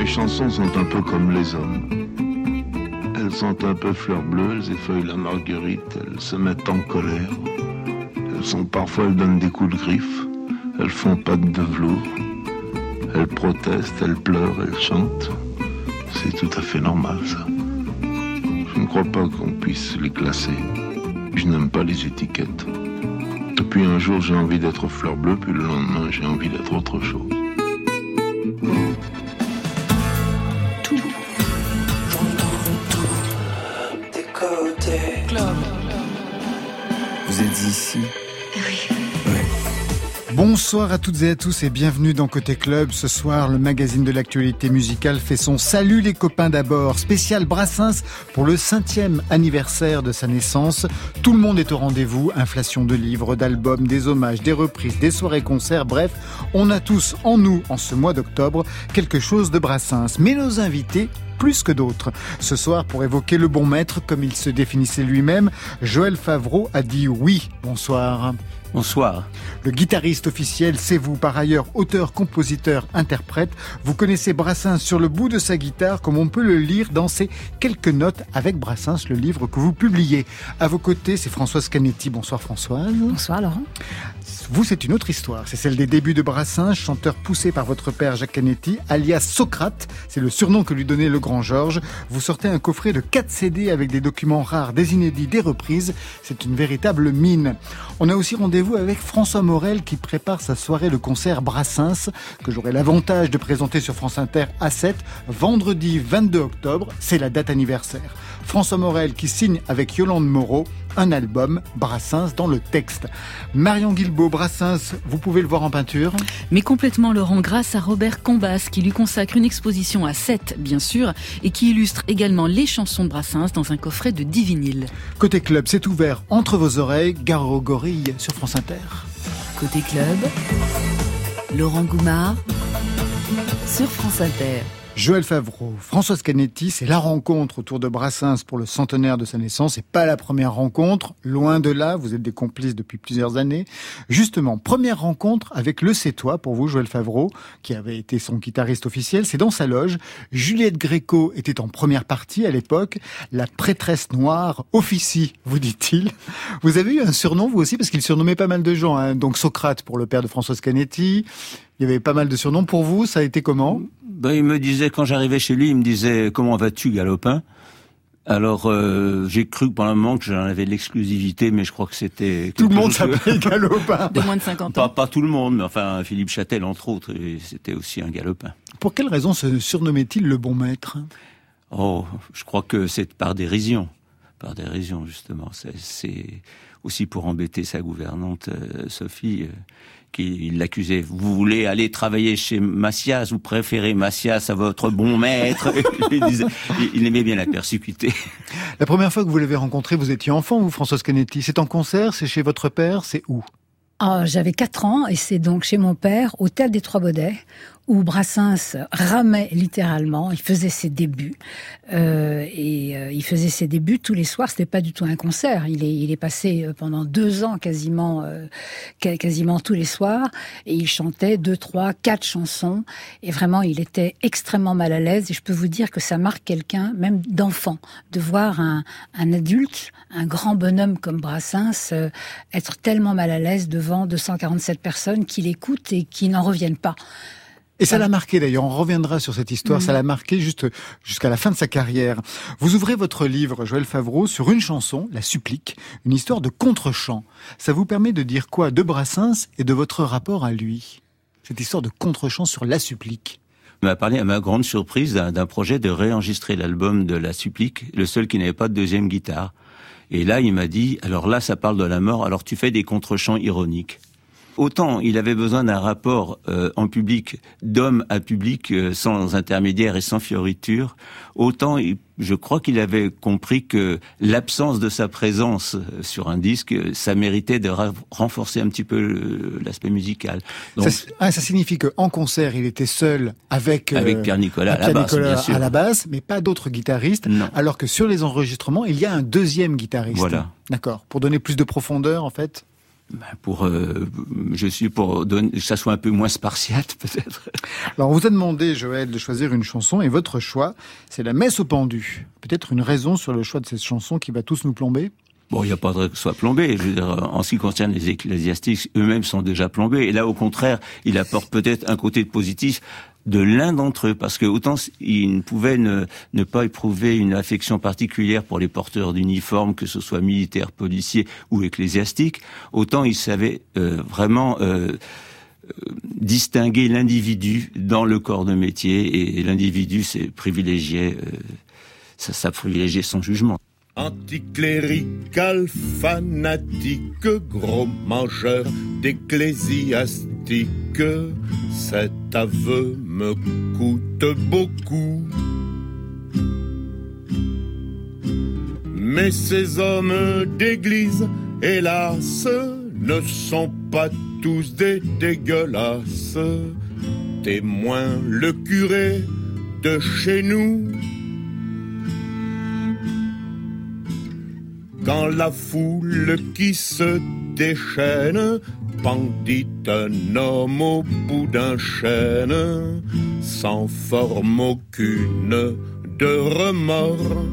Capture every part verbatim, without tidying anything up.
mes chansons sont un peu comme les hommes. Elles sont un peu fleurs bleues, elles effeuillent la marguerite, elles se mettent en colère. Elles sont parfois, elles donnent des coups de griffe, elles font patte de velours. Elles protestent, elles pleurent, elles chantent. C'est tout à fait normal, ça. Je ne crois pas qu'on puisse les classer. Je n'aime pas les étiquettes. Depuis un jour, j'ai envie d'être fleur bleue, puis le lendemain, j'ai envie d'être autre chose. Vous êtes ici ? Oui. Ouais. Bonsoir à toutes et à tous et bienvenue dans Côté Club. Ce soir, le magazine de l'actualité musicale fait son Salut les copains d'abord, spécial Brassens pour le cinquième anniversaire de sa naissance. Tout le monde est au rendez-vous, inflation de livres, d'albums, des hommages, des reprises, des soirées-concerts, bref, on a tous en nous, en ce mois d'octobre, quelque chose de Brassens. Mais nos invités, plus que d'autres. Ce soir, pour évoquer le bon maître, comme il se définissait lui-même, Joël Favreau a dit oui. Bonsoir. Bonsoir. Le guitariste officiel, c'est vous, par ailleurs, auteur, compositeur, interprète. Vous connaissez Brassens sur le bout de sa guitare, comme on peut le lire dans ses quelques notes avec Brassens, le livre que vous publiez. À vos côtés, c'est Françoise Canetti. Bonsoir Françoise. Bonsoir Laurent. Vous, c'est une autre histoire. C'est celle des débuts de Brassens, chanteur poussé par votre père Jacques Canetti, alias Socrate. C'est le surnom que lui donnait le grand Georges. Vous sortez un coffret de quatre C D avec des documents rares, des inédits, des reprises. C'est une véritable mine. On a aussi rendez-vous Rendez-vous avec François Morel qui prépare sa soirée de concert Brassens que j'aurai l'avantage de présenter sur France Inter à Sète vendredi vingt-deux octobre, c'est la date anniversaire. François Morel qui signe avec Yolande Moreau un album Brassens dans le texte. Marion Guilbeau, Brassens, vous pouvez le voir en peinture. Mais complètement Laurent, grâce à Robert Combas qui lui consacre une exposition à Sète bien sûr et qui illustre également les chansons de Brassens dans un coffret de Divinyl. Côté Club, c'est ouvert entre vos oreilles, Garo Gorille sur France Inter. Côté Club, Laurent Goumard sur France Inter. Joël Favreau, Françoise Canetti, c'est la rencontre autour de Brassens pour le centenaire de sa naissance. C'est pas la première rencontre, loin de là, vous êtes des complices depuis plusieurs années. Justement, première rencontre avec le C'est Toi, pour vous, Joël Favreau, qui avait été son guitariste officiel, c'est dans sa loge. Juliette Gréco était en première partie à l'époque, la prêtresse noire officie, vous dit-il. Vous avez eu un surnom, vous aussi, parce qu'il surnommait pas mal de gens, hein. Donc Socrate pour le père de Françoise Canetti. Il y avait pas mal de surnoms. Pour vous, ça a été comment ? Ben, il me disait, quand j'arrivais chez lui, il me disait « Comment vas-tu, Galopin ?» Alors, euh, j'ai cru pendant un moment que j'en avais de l'exclusivité, mais je crois que c'était... Tout le monde s'appelait que... Galopin. De moins de cinquante ans. Pas, pas tout le monde, mais enfin, Philippe Châtel, entre autres, c'était aussi un Galopin. Pour quelle raison se surnommait-il le bon maître ? Oh, je crois que c'est par dérision. Par dérision, justement. C'est, c'est aussi pour embêter sa gouvernante, Sophie... qui l'accusait. Vous voulez aller travailler chez Massias, vous préférez Massias à votre bon maître. il, disait, il aimait bien la persécuter. La première fois que vous l'avez rencontré, vous étiez enfant, vous, Françoise Canetti. C'est en concert, c'est chez votre père, c'est où ? Oh, j'avais quatre ans et c'est donc chez mon père, au Théâtre des Trois Baudets, où Brassens ramait littéralement, il faisait ses débuts, euh, et euh, il faisait ses débuts tous les soirs, c'était pas du tout un concert, il est, il est passé pendant deux ans quasiment, euh, quasiment tous les soirs, et il chantait deux, trois, quatre chansons, et vraiment il était extrêmement mal à l'aise, et je peux vous dire que ça marque quelqu'un, même d'enfant, de voir un, un adulte, un grand bonhomme comme Brassens, euh, être tellement mal à l'aise devant deux cent quarante-sept personnes qui l'écoutent et qui n'en reviennent pas. Et ça l'a marqué d'ailleurs, on reviendra sur cette histoire, mmh. ça l'a marqué juste jusqu'à la fin de sa carrière. Vous ouvrez votre livre, Joël Favreau, sur une chanson, La Supplique, une histoire de contre-chant. Ça vous permet de dire quoi de Brassens et de votre rapport à lui ? Cette histoire de contre-chant sur La Supplique. On m'a parlé à ma grande surprise d'un, d'un projet de réenregistrer l'album de La Supplique, le seul qui n'avait pas de deuxième guitare. Et là, il m'a dit, alors là, ça parle de la mort, alors tu fais des contre-chants ironiques. Autant il avait besoin d'un rapport euh, en public, d'homme à public, euh, sans intermédiaire et sans fioriture, autant il, je crois qu'il avait compris que l'absence de sa présence sur un disque, ça méritait de ra- renforcer un petit peu le, l'aspect musical. Donc, ça, ah, ça signifie qu'en concert, il était seul avec, euh, avec Pierre-Nicolas, à, Pierre-Nicolas à la basse, mais pas d'autres guitaristes, non. Alors que sur les enregistrements, il y a un deuxième guitariste. Voilà. D'accord, pour donner plus de profondeur en fait. Pour, euh, je suis pour donner, que ça soit un peu moins spartiate, peut-être. Alors, on vous a demandé, Joël, de choisir une chanson, et votre choix, c'est la messe au pendu. Peut-être une raison sur le choix de cette chanson qui va tous nous plomber? Bon, il n'y a pas de raison que ce soit plombé. Je veux dire, en ce qui concerne les ecclésiastiques, eux-mêmes sont déjà plombés. Et là, au contraire, il apporte peut-être un côté positif de l'un d'entre eux, parce que autant ils ne pouvaient ne, ne pas éprouver une affection particulière pour les porteurs d'uniformes, que ce soit militaires, policiers ou ecclésiastiques, autant ils savaient euh, vraiment euh, euh, distinguer l'individu dans le corps de métier, et, et l'individu c'est privilégié, euh, ça, ça privilégiait son jugement. Anticlérical, fanatique, gros mangeur d'ecclésiastique, cet aveu me coûte beaucoup. Mais ces hommes d'église, hélas, ne sont pas tous des dégueulasses. Témoin le curé de chez nous. Quand la foule qui se déchaîne pendit un homme au bout d'un chêne, sans forme aucune de remords.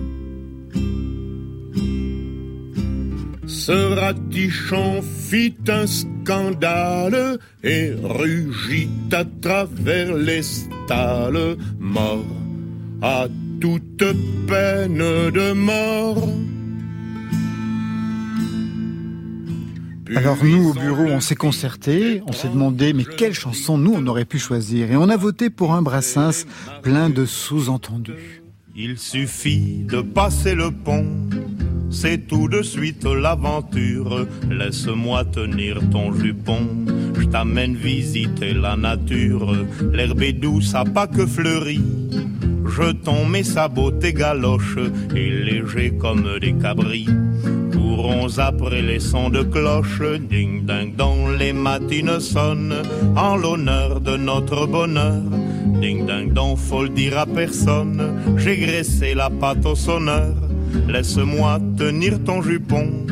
Ce ratichon fit un scandale et rugit à travers les stalles, mort à toute peine de mort. Alors nous, au bureau, on s'est concerté, on s'est demandé mais quelle chanson nous on aurait pu choisir, et on a voté pour un Brassens plein de sous-entendus. Il suffit de passer le pont, c'est tout de suite l'aventure. Laisse-moi tenir ton jupon, je t'amène visiter la nature. L'herbe est douce à pas que fleurie, jetons mes sabots, tes galoches, et légers comme des cabris. Courons après les sons de cloche, ding ding dong, les matines sonnent en l'honneur de notre bonheur. Ding ding dong, faut le dire à personne, j'ai graissé la pâte au sonneur. Laisse-moi tenir ton jupon,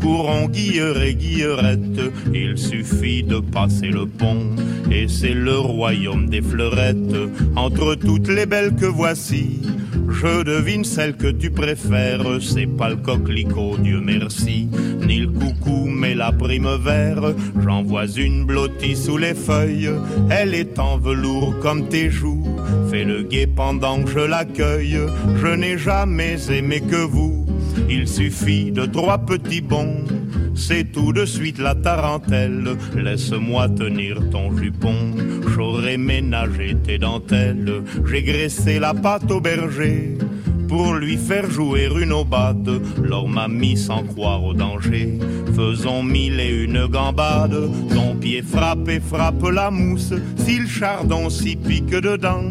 courons guilleret et guillerette, il suffit de passer le pont, et c'est le royaume des fleurettes. Entre toutes les belles que voici, je devine celle que tu préfères. C'est pas le coquelicot, Dieu merci, ni le coucou, mais la prime vert. J'en vois une blottie sous les feuilles, elle est en velours comme tes joues. Fais le guet pendant que je l'accueille, je n'ai jamais aimé que vous. Il suffit de trois petits bonds, c'est tout de suite la tarentelle. Laisse-moi tenir ton jupon, j'aurais ménagé tes dentelles. J'ai graissé la pâte au berger pour lui faire jouer une aubade. L'or m'a mis sans croire au danger, faisons mille et une gambades. Ton pied frappe et frappe la mousse, si le chardon s'y pique dedans.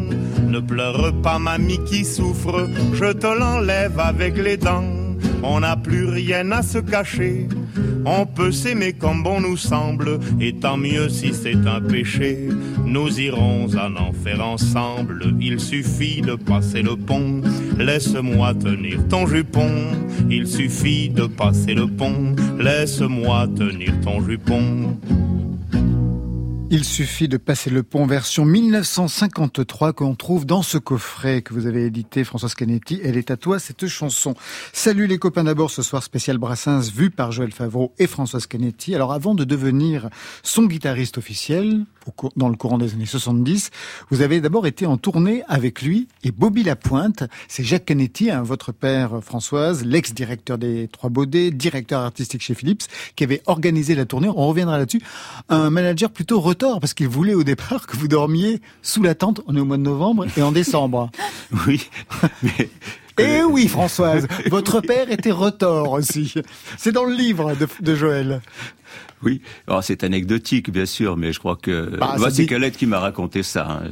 Ne pleure pas mamie qui souffre, je te l'enlève avec les dents. On n'a plus rien à se cacher, on peut s'aimer comme bon nous semble, et tant mieux si c'est un péché. Nous irons en enfer ensemble, il suffit de passer le pont. Laisse-moi tenir ton jupon, il suffit de passer le pont. Laisse-moi tenir ton jupon. Il suffit de passer le pont, version mille neuf cent cinquante-trois, qu'on trouve dans ce coffret que vous avez édité, Françoise Canetti. Elle est à toi, cette chanson. Salut les copains, d'abord ce soir spécial Brassens, vu par Joël Favreau et Françoise Canetti. Alors avant de devenir son guitariste officiel, dans le courant des années soixante-dix, vous avez d'abord été en tournée avec lui et Bobby Lapointe. C'est Jacques Canetti, hein, votre père Françoise, l'ex-directeur des Trois Baudets, directeur artistique chez Philips, qui avait organisé la tournée. On reviendra là-dessus. Un manager plutôt retors, parce qu'il voulait au départ que vous dormiez sous la tente. On est au mois de novembre et en décembre. Oui, mais... Eh oui, Françoise, votre père était retors aussi. C'est dans le livre de, de Joël. Oui, alors c'est anecdotique, bien sûr, mais je crois que... Bah, bah, c'est dit... Colette qui m'a raconté ça.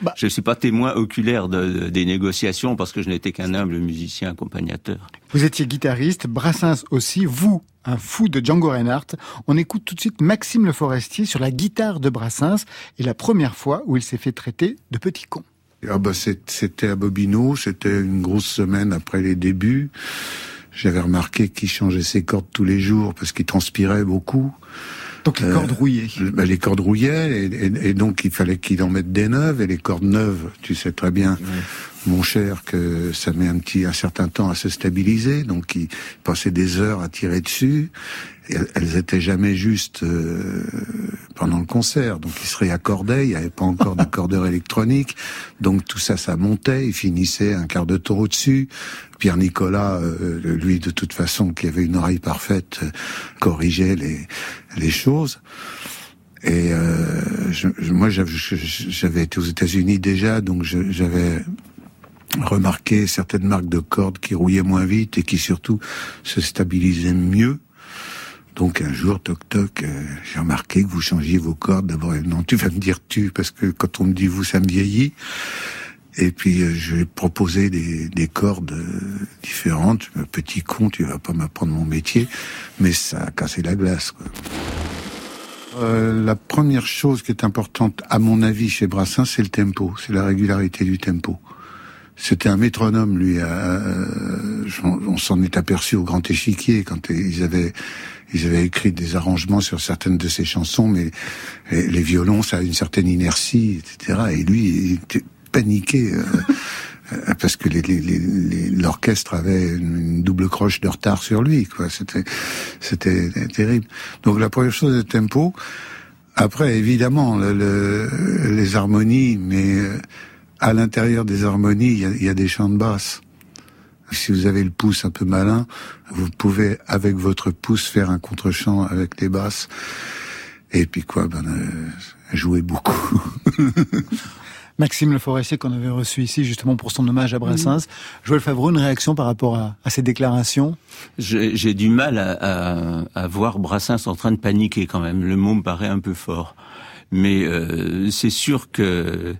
Bah... Je ne suis pas témoin oculaire de, de, des négociations, parce que je n'étais qu'un humble musicien accompagnateur. Vous étiez guitariste, Brassens aussi, vous, un fou de Django Reinhardt. On écoute tout de suite Maxime Le Forestier sur la guitare de Brassens, et la première fois où il s'est fait traiter de petit con. Ah bah c'était à Bobino, c'était une grosse semaine après les débuts. J'avais remarqué qu'il changeait ses cordes tous les jours parce qu'il transpirait beaucoup. Donc les cordes rouillaient. Euh, bah, les cordes rouillaient et, et, et donc il fallait qu'il en mette des neuves et les cordes neuves, tu sais très bien, ouais. mon cher, que ça met un petit, un certain temps à se stabiliser. Donc il passait des heures à tirer dessus. Et elles étaient jamais justes euh, pendant le concert. Donc il se réaccordait. Il n'y avait pas encore d'accordeur électronique. Donc tout ça, ça montait. Il finissait un quart de tour au-dessus. Pierre-Nicolas, euh, lui de toute façon, qui avait une oreille parfaite, euh, corrigeait les les choses. Et euh, je, moi, j'avais été aux États-Unis déjà, donc je, j'avais remarqué certaines marques de cordes qui rouillaient moins vite et qui surtout se stabilisaient mieux. Donc un jour, toc toc, euh, j'ai remarqué que vous changiez vos cordes. D'abord, non, tu vas me dire tu, parce que quand on me dit vous, ça me vieillit. Et puis euh, je vais proposer des, des cordes euh, différentes. « Petit con, tu vas pas m'apprendre mon métier », mais ça a cassé la glace, quoi. Euh, la première chose qui est importante, à mon avis, chez Brassens, c'est le tempo, c'est la régularité du tempo. C'était un métronome, lui. Euh, on s'en est aperçu au Grand Échiquier quand ils avaient ils avaient écrit des arrangements sur certaines de ses chansons, mais les, les violons, ça a une certaine inertie, et cetera. Et lui, il était paniqué. Euh, parce que les, les, les, l'orchestre avait une double croche de retard sur lui, quoi. C'était, c'était terrible. Donc la première chose, le tempo. Après, évidemment, le, le, les harmonies, mais à l'intérieur des harmonies, il y a, il y a des chants de basse. Si vous avez le pouce un peu malin, vous pouvez, avec votre pouce, faire un contre-champ avec les basses. Et puis quoi, ben, euh, jouer beaucoup. Maxime Le Forestier, qu'on avait reçu ici justement pour son hommage à Brassens. Joël Favreau, une réaction par rapport à, à ces déclarations ? J'ai, j'ai du mal à, à, à voir Brassens en train de paniquer quand même. Le mot me paraît un peu fort. Mais euh, c'est sûr que...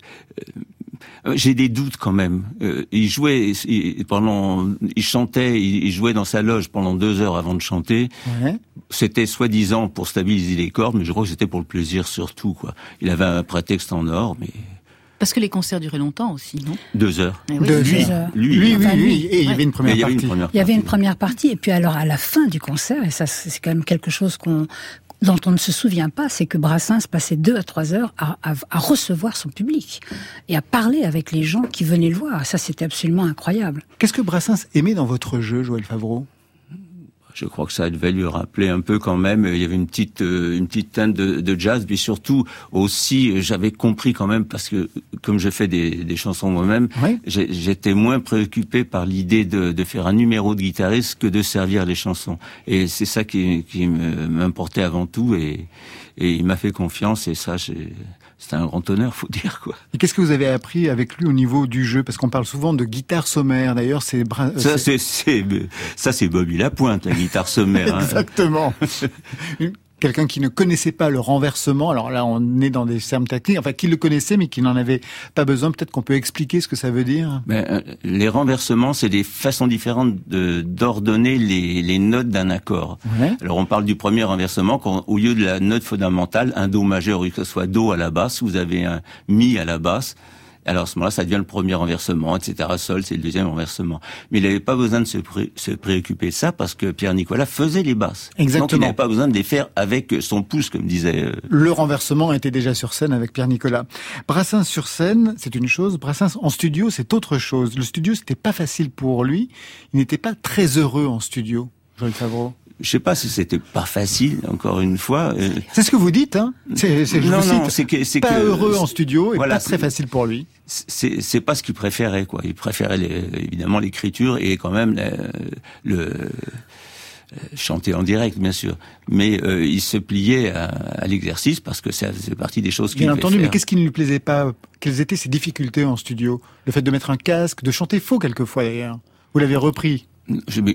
Euh, j'ai des doutes quand même. Euh, il jouait, il, pendant, il chantait, il, il jouait dans sa loge pendant deux heures avant de chanter. Ouais. C'était soi-disant pour stabiliser les cordes, mais je crois que c'était pour le plaisir surtout, quoi. Il avait un prétexte en or, mais... Parce que les concerts duraient longtemps aussi, non ? Deux heures. Oui, Deux lui, heures. Lui, lui, enfin, lui, lui, lui. Et il y avait une première partie. Il y avait une première partie. Et puis alors, à la fin du concert, et ça, c'est quand même quelque chose qu'on... dont on ne se souvient pas, c'est que Brassens passait deux à trois heures à, à, à recevoir son public et à parler avec les gens qui venaient le voir. Ça, c'était absolument incroyable. Qu'est-ce que Brassens aimait dans votre jeu, Joël Favreau ? Je crois que ça devait lui rappeler un peu quand même. Il y avait une petite une petite teinte de, de jazz, mais surtout aussi, j'avais compris quand même, parce que comme je fais des, des chansons moi-même, oui. j'ai, j'étais moins préoccupé par l'idée de, de faire un numéro de guitariste que de servir les chansons. Et c'est ça qui, qui m'importait avant tout. Et, et il m'a fait confiance. Et ça, j'ai... c'était un grand honneur, faut dire, quoi. Et qu'est-ce que vous avez appris avec lui au niveau du jeu ? Parce qu'on parle souvent de guitare sommaire. D'ailleurs, c'est bra... ça, c'est... C'est, c'est ça, c'est Bobby Lapointe, la guitare sommaire. Exactement. Hein. Quelqu'un qui ne connaissait pas le renversement. Alors là, on est dans des termes techniques. Enfin, qui le connaissait, mais qui n'en avait pas besoin. Peut-être qu'on peut expliquer ce que ça veut dire. Ben, les renversements, c'est des façons différentes de, d'ordonner les, les notes d'un accord. Ouais. Alors, on parle du premier renversement, quand, au lieu de la note fondamentale, un do majeur, que ce soit do à la basse, vous avez un mi à la basse. Alors, à ce moment-là, ça devient le premier renversement, et cetera. Sol, c'est le deuxième renversement. Mais il n'avait pas besoin de se, pré- se préoccuper de ça parce que Pierre-Nicolas faisait les basses. Exactement. Donc, il n'avait pas besoin de les faire avec son pouce, comme disait... Le renversement était déjà sur scène avec Pierre-Nicolas. Brassens sur scène, c'est une chose. Brassens en studio, c'est autre chose. Le studio, c'était pas facile pour lui. Il n'était pas très heureux en studio, Joël Favreau. Je sais pas si c'était pas facile, encore une fois. C'est ce que vous dites, hein. C'est, c'est, je non, vous cite, non, c'est que, c'est pas que, heureux en studio et voilà, pas très facile pour lui. C'est, c'est pas ce qu'il préférait, quoi. Il préférait les, évidemment l'écriture et quand même le, le chanter en direct, bien sûr. Mais euh, il se pliait à, à l'exercice parce que ça faisait partie des choses qu'il bien entendu, faire. Mais qu'est-ce qui ne lui plaisait pas ? Quelles étaient ses difficultés en studio ? Le fait de mettre un casque, de chanter faux quelquefois d'ailleurs. Vous l'avez repris ?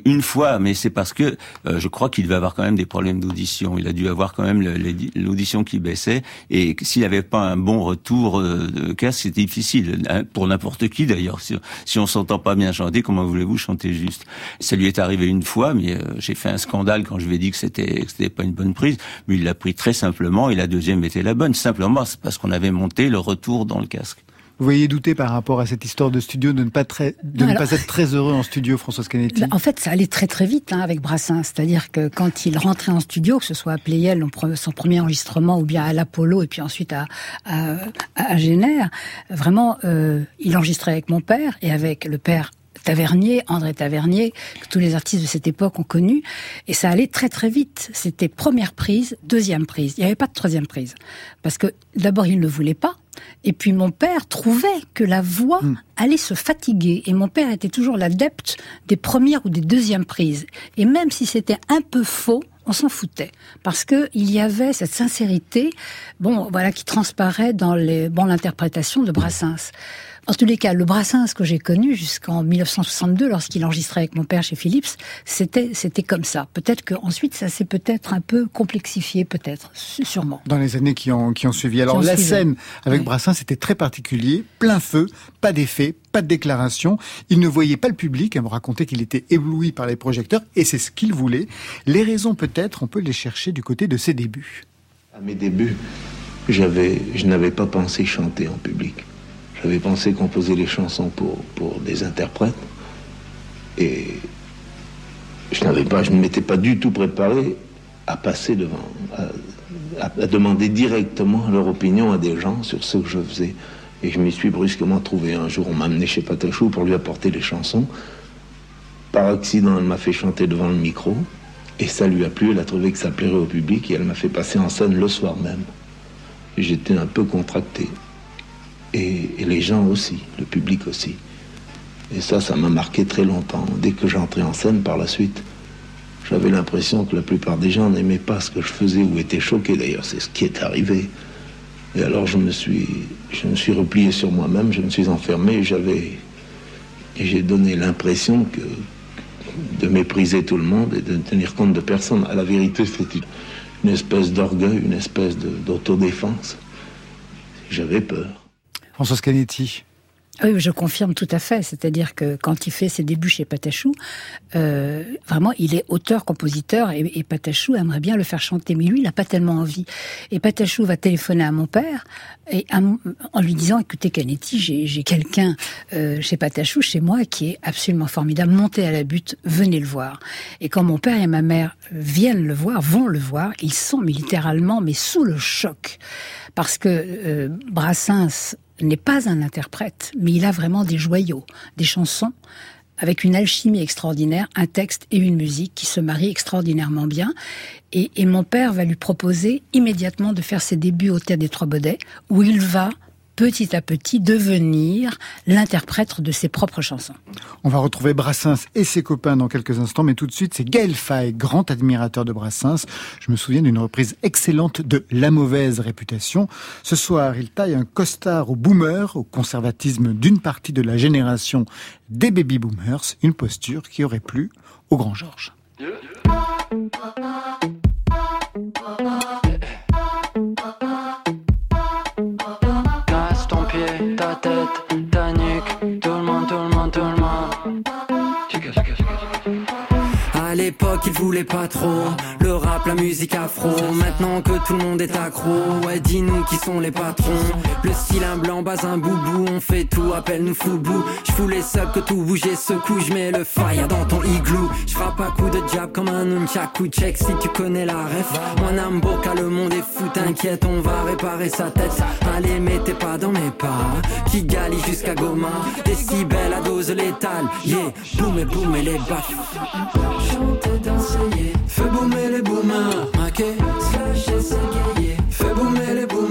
Une fois, mais c'est parce que euh, je crois qu'il devait avoir quand même des problèmes d'audition. Il a dû avoir quand même le, le, l'audition qui baissait. Et s'il n'avait pas un bon retour euh, de casque, c'était difficile. Hein, pour n'importe qui, d'ailleurs. Si, si on ne s'entend pas bien chanter, comment voulez-vous chanter juste ? Ça lui est arrivé une fois, mais euh, j'ai fait un scandale quand je lui ai dit que c'était, que c'était pas une bonne prise. Mais il l'a pris très simplement et la deuxième était la bonne. Simplement, c'est parce qu'on avait monté le retour dans le casque. Vous voyez douter par rapport à cette histoire de studio, de ne pas, très, de Alors, ne pas être très heureux en studio, Françoise Canetti. En fait, ça allait très très vite hein, avec Brassens. C'est-à-dire que quand il rentrait en studio, que ce soit à Pleyel, son premier enregistrement, ou bien à l'Apollo, et puis ensuite à, à, à Génère, vraiment, euh, il enregistrait avec mon père et avec le père Tavernier, André Tavernier, que tous les artistes de cette époque ont connu, et ça allait très très vite. C'était première prise, deuxième prise. Il n'y avait pas de troisième prise. Parce que d'abord, il ne le voulait pas, et puis mon père trouvait que la voix mmh. allait se fatiguer. Et mon père était toujours l'adepte des premières ou des deuxièmes prises. Et même si c'était un peu faux, on s'en foutait. Parce que il y avait cette sincérité, bon, voilà, qui transparaît dans les, bon, l'interprétation de Brassens. En tous les cas, le Brassens que j'ai connu jusqu'en dix-neuf cent soixante-deux, lorsqu'il enregistrait avec mon père chez Philips, c'était, c'était comme ça. Peut-être qu'ensuite, ça s'est peut-être un peu complexifié, peut-être, sûrement. Dans les années qui ont, qui ont suivi. Alors, ont la suivi. scène avec oui. Brassens, c'était très particulier, plein feu, pas d'effet, pas de déclaration. Il ne voyait pas le public, elle me racontait qu'il était ébloui par les projecteurs, et c'est ce qu'il voulait. Les raisons, peut-être, on peut les chercher du côté de ses débuts. À mes débuts, j'avais, je n'avais pas pensé chanter en public. J'avais pensé composer les chansons pour, pour des interprètes. Et je n'avais pas, je ne m'étais pas du tout préparé à passer devant, à, à demander directement leur opinion à des gens sur ce que je faisais. Et je m'y suis brusquement trouvé. Un jour, on m'a amené chez Patachou pour lui apporter les chansons. Par accident, elle m'a fait chanter devant le micro. Et ça lui a plu, elle a trouvé que ça plairait au public. Et elle m'a fait passer en scène le soir même. Et j'étais un peu contracté. Et, et les gens aussi, le public aussi. Et ça, ça m'a marqué très longtemps. Dès que j'entrais en scène par la suite, j'avais l'impression que la plupart des gens n'aimaient pas ce que je faisais ou étaient choqués. D'ailleurs, c'est ce qui est arrivé. Et alors, je me suis, je me suis replié sur moi-même, je me suis enfermé. Et j'avais, et j'ai donné l'impression que de mépriser tout le monde et de ne tenir compte de personne. À la vérité, c'était une espèce d'orgueil, une espèce de, d'autodéfense. J'avais peur. Françoise Canetti. Oui, je confirme tout à fait. C'est-à-dire que quand il fait ses débuts chez Patachou, euh, vraiment, il est auteur-compositeur et, et Patachou aimerait bien le faire chanter. Mais lui, il n'a pas tellement envie. Et Patachou va téléphoner à mon père et à, en lui disant, écoutez Canetti, j'ai, j'ai quelqu'un euh, chez Patachou, chez moi, qui est absolument formidable. Montez à la butte, venez le voir. Et quand mon père et ma mère viennent le voir, vont le voir, ils sont mais littéralement mais sous le choc. Parce que euh, Brassens n'est pas un interprète, mais il a vraiment des joyaux, des chansons avec une alchimie extraordinaire, un texte et une musique qui se marient extraordinairement bien. Et, et mon père va lui proposer immédiatement de faire ses débuts au Théâtre des Trois Baudets, où il va petit à petit devenir l'interprète de ses propres chansons. On va retrouver Brassens et ses copains dans quelques instants, mais tout de suite, c'est Gaël Faye, grand admirateur de Brassens. Je me souviens d'une reprise excellente de La mauvaise réputation. Ce soir, il taille un costard aux boomers, au conservatisme d'une partie de la génération des baby-boomers, une posture qui aurait plu au grand Georges. Yeah, yeah. Ta tête, ta nuque, tout le monde, tout le monde, tout le monde. Chica, chica, chica, chica. À l'époque, ils voulaient pas trop le rap, la musique afro. Maintenant que tout le monde est accro, ouais, dis-nous qui sont les patrons. Le style un blanc, bas un boubou. On fait tout, appelle-nous foubou. J'fous les seuls que tout bouge et secoue. J'mets le fire dans ton igloo. J'frappe à coups de jab comme un nunchaku. Check si tu connais la ref. Mon ambo, car le monde est fou. T'inquiète, on va réparer sa tête. Allez, mettez pas dans mes pas. Kigali jusqu'à Goma. Des si belles à dose létale. Yeah, boum et boum et les baffes. Chanter, danser, fais boum et les boomers. Ok, slasher, s'égayer. Fais boum et les boomers.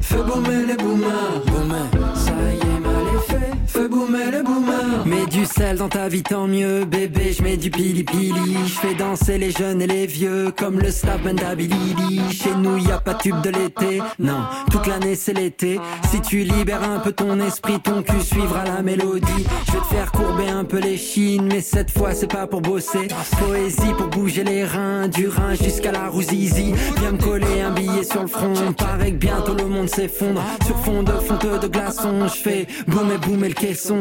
Fais boomer les boomers, boomer. Ça y est, mal est fait. Fais boomer les boomers. Mets du sel dans ta vie, tant mieux, bébé. Je mets du pili pili. Je fais danser les jeunes et les vieux, comme le slap d'Abilili. Chez nous, y a pas de tube de l'été. Non, toute l'année c'est l'été. Si tu libères un peu ton esprit, ton cul suivra la mélodie. Je vais te faire courber un peu les chines, mais cette fois c'est pas pour bosser. Poésie pour bouger les reins, du rein jusqu'à la rouzizi. Viens me coller un billet sur le front. Paraît que bientôt le monde s'effondre. Sur fond de fonte de glaçons, je fais boum et boum et le caisson.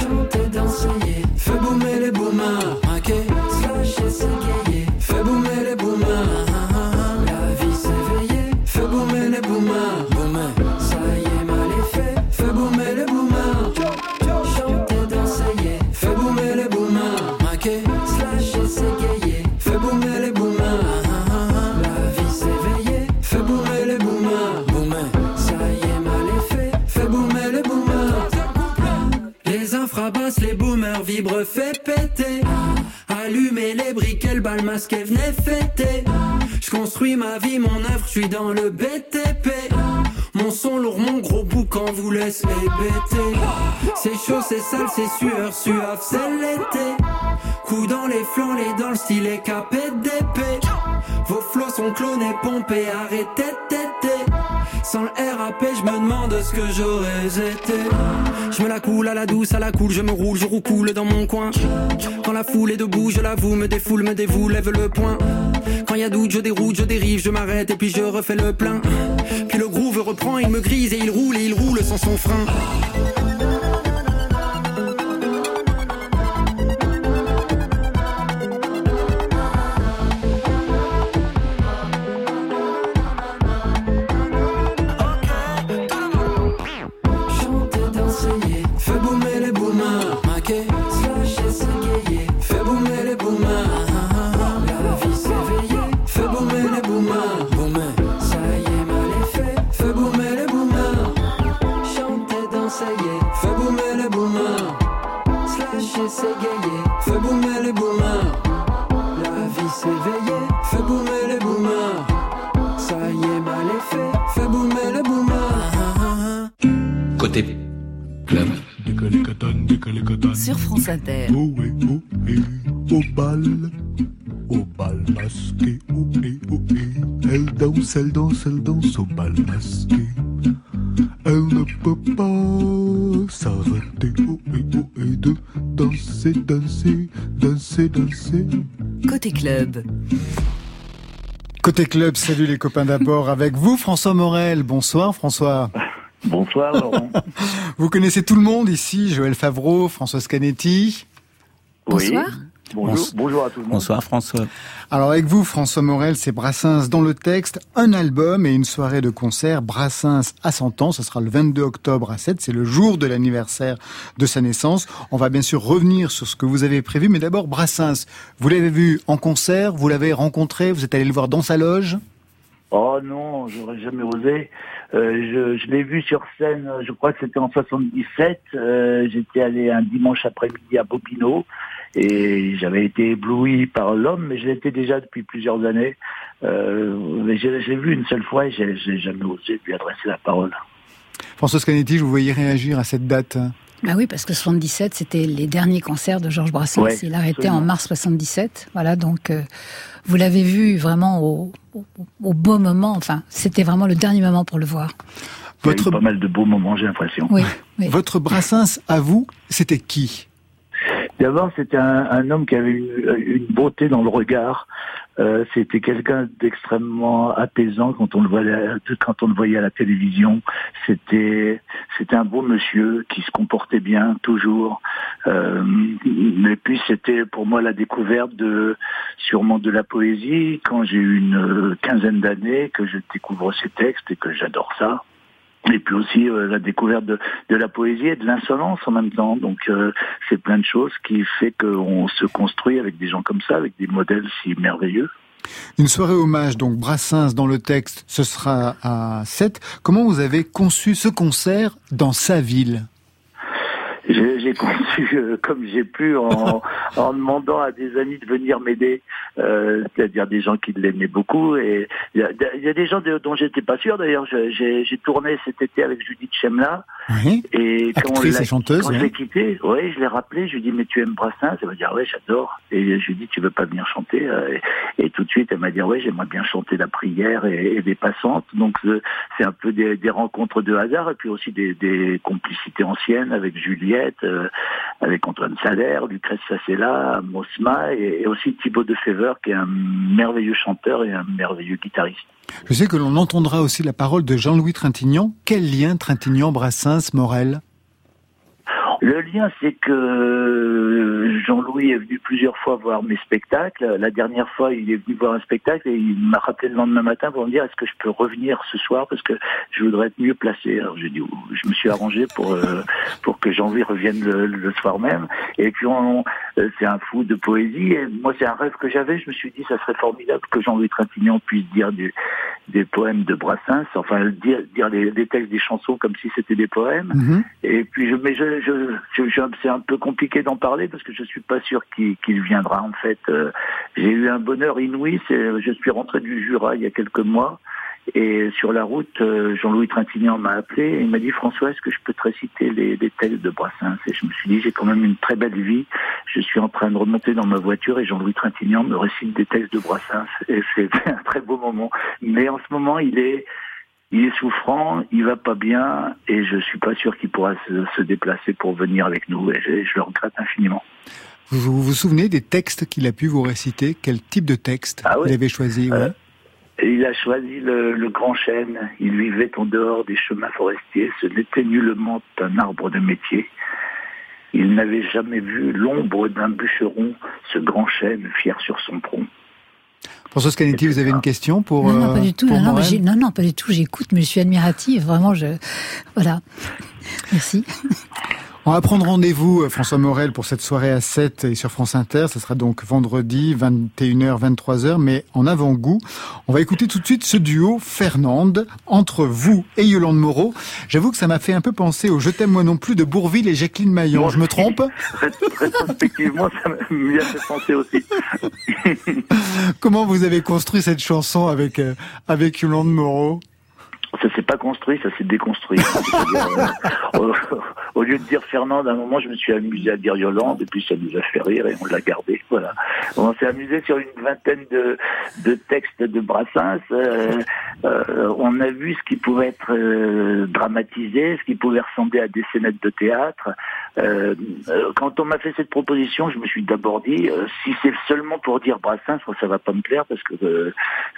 Chanter, danser, fais boomer les boomers. Ok, slasher, s'égayer. Fais boomer les boomers. La vie s'éveiller. Fais boomer les boomers. boomer. Boomer, ça y est, mal est fait. Fais boomer le boomer. Chanter, danser, fais boomer le boomer. Maquer, slasher, s'égayer. Fais boomer le boomer. La vie s'éveiller. Fais boomer le boomer. Boomer, ça y est, mal est fait. Fais boomer le boomer. Les infrabasses, les boomers vibrent, fait péter. Allumer les briquets, le bal masqué, venez fêter. Je construis ma vie, mon œuvre, je suis dans le B T P. Mon son lourd, mon gros boucan vous laisse hébéter. C'est chaud, c'est sale, c'est sueur, suave, c'est l'été. Coup dans les flancs, les dents, le stylet capé d'épée. Vos flots sont clonés, pompés, arrêtez, tété. Sans le R A P, je me demande ce que j'aurais été. Je me la coule à la douce, à la cool, je me roule, je roucoule dans mon coin. Quand la foule est debout, je l'avoue, me défoule, me dévoue, lève le poing. Quand y'a doute, je déroute, je dérive, je m'arrête et puis je refais le plein. Puis le groove reprend, il me grise et il roule et il roule sans son frein. Sur France Inter. Oh et oh et au bal, au bal masqué. Oh et oh et elle danse, elle danse, elle danse au bal masqué. Elle ne peut pas s'arrêter. Oh et oh et de danser, danser, danser, danser. Côté club. Côté club, salut les copains d'abord avec vous François Morel. Bonsoir François. Bonsoir Laurent. Vous connaissez tout le monde ici, Joël Favreau, Françoise Canetti. Bonsoir. Oui. Bonjour. Bonsoir. Bonjour à tout le monde. Bonsoir François. Alors avec vous François Morel, c'est Brassens dans le texte, un album et une soirée de concert. Brassens à cent ans, ce sera le vingt-deux octobre à Sète, c'est le jour de l'anniversaire de sa naissance. On va bien sûr revenir sur ce que vous avez prévu, mais d'abord Brassens, vous l'avez vu en concert, vous l'avez rencontré, vous êtes allé le voir dans sa loge? Oh non, j'aurais jamais osé. Euh, je, je l'ai vu sur scène, je crois que c'était en soixante-dix-sept. Euh, j'étais allé un dimanche après-midi à Bobino et j'avais été ébloui par l'homme, mais je l'étais déjà depuis plusieurs années. Euh, mais je, je l'ai vu une seule fois et j'ai, j'ai jamais osé lui adresser la parole. Françoise Canetti, je vous voyais réagir à cette date. Bah oui, parce que soixante-dix-sept, c'était les derniers concerts de Georges Brassens. Ouais, il arrêtait absolument en mars soixante-dix-sept. Voilà, donc euh, vous l'avez vu vraiment au, au, au beau moment. Enfin, c'était vraiment le dernier moment pour le voir. Il y Votre... a eu pas mal de beaux moments, j'ai l'impression. Oui, oui. Votre Brassens, à vous, c'était qui ? D'abord, c'était un, un homme qui avait une, une beauté dans le regard. Euh, c'était quelqu'un d'extrêmement apaisant quand on le voyait, quand on le voyait à la télévision. C'était, c'était un beau monsieur qui se comportait bien toujours. Euh, et puis c'était pour moi la découverte de, sûrement de la poésie quand j'ai eu une quinzaine d'années que je découvre ces textes et que j'adore ça. Et puis aussi euh, la découverte de, de la poésie et de l'insolence en même temps. Donc euh, c'est plein de choses qui fait qu'on se construit avec des gens comme ça, avec des modèles si merveilleux. Une soirée hommage, donc Brassens dans le texte, ce sera à Sète. Comment vous avez conçu ce concert dans sa ville ? J'ai, j'ai conçu euh, comme j'ai pu en, en demandant à des amis de venir m'aider, euh, c'est-à-dire des gens qui l'aimaient beaucoup. Et il y, y a des gens de, dont j'étais pas sûr. D'ailleurs, j'ai, j'ai tourné cet été avec Judith Chemla. Oui. Et quand Actrice on l'a, et chanteuse, quand oui. je l'ai quittée, ouais, je l'ai rappelé. Je lui ai dit mais tu aimes Brassens ? Elle m'a dit ah ouais j'adore. Et je lui ai dit tu veux pas venir chanter ? Et, et tout de suite elle m'a dit ouais j'aimerais bien chanter la prière et, et des passantes. Donc c'est un peu des, des rencontres de hasard et puis aussi des, des complicités anciennes avec Juliette. Euh, avec Antoine Salaire, Lucrèce Sassella, Mosma et, et aussi Thibaut Defever qui est un merveilleux chanteur et un merveilleux guitariste. Je sais que l'on entendra aussi la parole de Jean-Louis Trintignant. Quel lien Trintignant, Brassens, Morel ? Le lien, c'est que Jean-Louis est venu plusieurs fois voir mes spectacles. La dernière fois, il est venu voir un spectacle et il m'a rappelé le lendemain matin pour me dire « Est-ce que je peux revenir ce soir parce que je voudrais être mieux placé ?» Alors j'ai dit oh, « Je me suis arrangé pour euh, pour que Jean-Louis revienne le, le soir même. » Et puis on, on, c'est un fou de poésie. Et moi, c'est un rêve que j'avais. Je me suis dit « Ça serait formidable que Jean-Louis Trintignant puisse dire du, des poèmes de Brassens, enfin dire dire des, des textes des chansons comme si c'était des poèmes. Mm-hmm. » Et puis je, mais je, je, je, je c'est un peu compliqué d'en parler parce que je suis pas sûr qu'il, qu'il viendra en fait. Euh, j'ai eu un bonheur inouï, c'est, je suis rentré du Jura il y a quelques mois et sur la route, euh, Jean-Louis Trintignant m'a appelé et il m'a dit « François, est-ce que je peux te réciter les, les textes de Brassens ?» Et je me suis dit « J'ai quand même une très belle vie, je suis en train de remonter dans ma voiture et Jean-Louis Trintignant me récite des textes de Brassens. » Et c'est un très beau moment. Mais en ce moment, il est... Il est souffrant, il va pas bien, et je suis pas sûr qu'il pourra se, se déplacer pour venir avec nous, et je, je le regrette infiniment. Vous, vous vous souvenez des textes qu'il a pu vous réciter ? Quel type de texte ah ouais. il avait choisi euh, ouais. Il a choisi le, le grand chêne. Il vivait en dehors des chemins forestiers. Ce n'était nullement un arbre de métier. Il n'avait jamais vu l'ombre d'un bûcheron, ce grand chêne fier sur son tronc. Françoise Canetti, vous avez une question pour Non, non, pas du tout. Non, non, non, non, pas du tout. J'écoute, mais je suis admirative. Vraiment, je... Voilà. Merci. On va prendre rendez-vous, François Morel, pour cette soirée à Sète et sur France Inter. Ça sera donc vendredi, vingt et une heures, vingt-trois heures, mais en avant-goût. On va écouter tout de suite ce duo Fernande, entre vous et Yolande Moreau. J'avoue que ça m'a fait un peu penser au Je t'aime moi non plus de Bourvil et Jacqueline Maillan. Bon, je me trompe ? Rétrospectivement, ça m'a fait penser aussi. Comment vous avez construit cette chanson avec, euh, avec Yolande Moreau ? Ça s'est pas construit, ça s'est déconstruit. euh, au lieu de dire Fernande, à un moment, je me suis amusé à dire Yolande, et puis ça nous a fait rire, et on l'a gardé, voilà. On s'est amusé sur une vingtaine de, de textes de Brassens. Euh, euh, on a vu ce qui pouvait être euh, dramatisé, ce qui pouvait ressembler à des scénettes de théâtre. Euh, euh, quand on m'a fait cette proposition, je me suis d'abord dit, euh, si c'est seulement pour dire Brassens, ça va pas me plaire, parce que euh,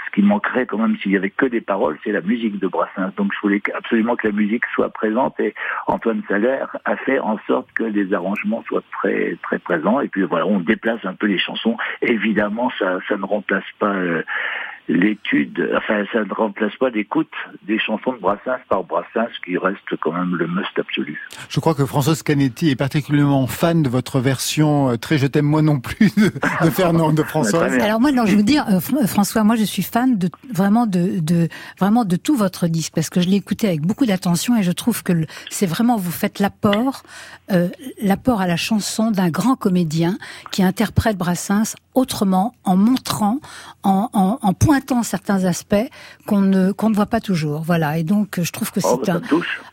ce qui manquerait quand même, s'il y avait que des paroles, c'est la musique de Brassens. Donc je voulais absolument que la musique soit présente et Antoine Salaire a fait en sorte que les arrangements soient très très présents et puis voilà, on déplace un peu les chansons. Évidemment, ça, ça ne remplace pas euh, l'étude, enfin ça ne remplace pas l'écoute des chansons de Brassens par Brassens qui reste quand même le must absolu. Je crois que Françoise Canetti est particulièrement fan de votre version euh, très Je t'aime moi non plus de, de Fernande de Françoise. Alors moi, alors, je veux dire, euh, François, moi je suis fan de vraiment de, de vraiment de tout votre disque parce que je l'ai écouté avec beaucoup d'attention et je trouve que le, c'est vraiment vous faites l'apport euh, l'apport à la chanson d'un grand comédien qui interprète Brassens autrement en montrant en, en, en pointant certains aspects qu'on ne qu'on ne voit pas toujours, voilà, et donc je trouve que oh, c'est un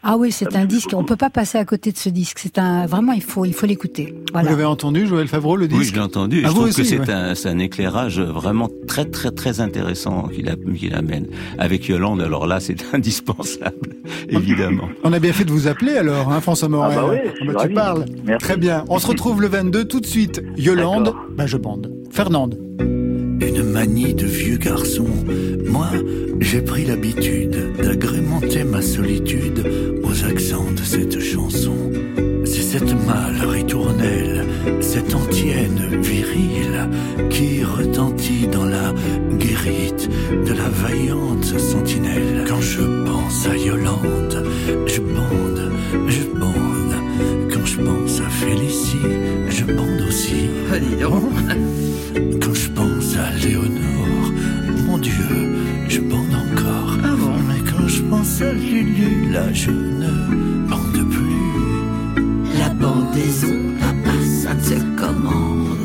ah oui c'est ça un disque beaucoup. On peut pas passer à côté de ce disque, c'est un vraiment il faut il faut l'écouter, voilà. Vous l'avez entendu, Joël Favreau, le disque? Oui, je l'ai entendu et ah, je trouve aussi, que c'est ouais. un c'est un éclairage vraiment très très très intéressant qu'il a, qu'il amène avec Yolande. Alors là, c'est indispensable, évidemment. On a bien fait de vous appeler alors, hein, François Morel. Ah bah oui, ah bah tu parles. Merci. Très bien. On se retrouve le vingt-deux tout de suite. Yolande, d'accord. Bah je bande. Fernande. Une manie de vieux garçon. Moi, j'ai pris l'habitude d'agrémenter ma solitude aux accents de cette chanson. C'est cette mâle ritournelle, cette antienne virile qui retentit dans la guérite de la vaillante sentinelle. Quand je pense à Yolande, je bande, je bande. Quand je pense à Félicie, je bande aussi. Ah, dis donc. Quand je pense à Léonore, mon Dieu, je bande encore. Ah bon. Mais quand je pense à Lulu, là je ne bande plus. La bandaison, papa, ça ne se commande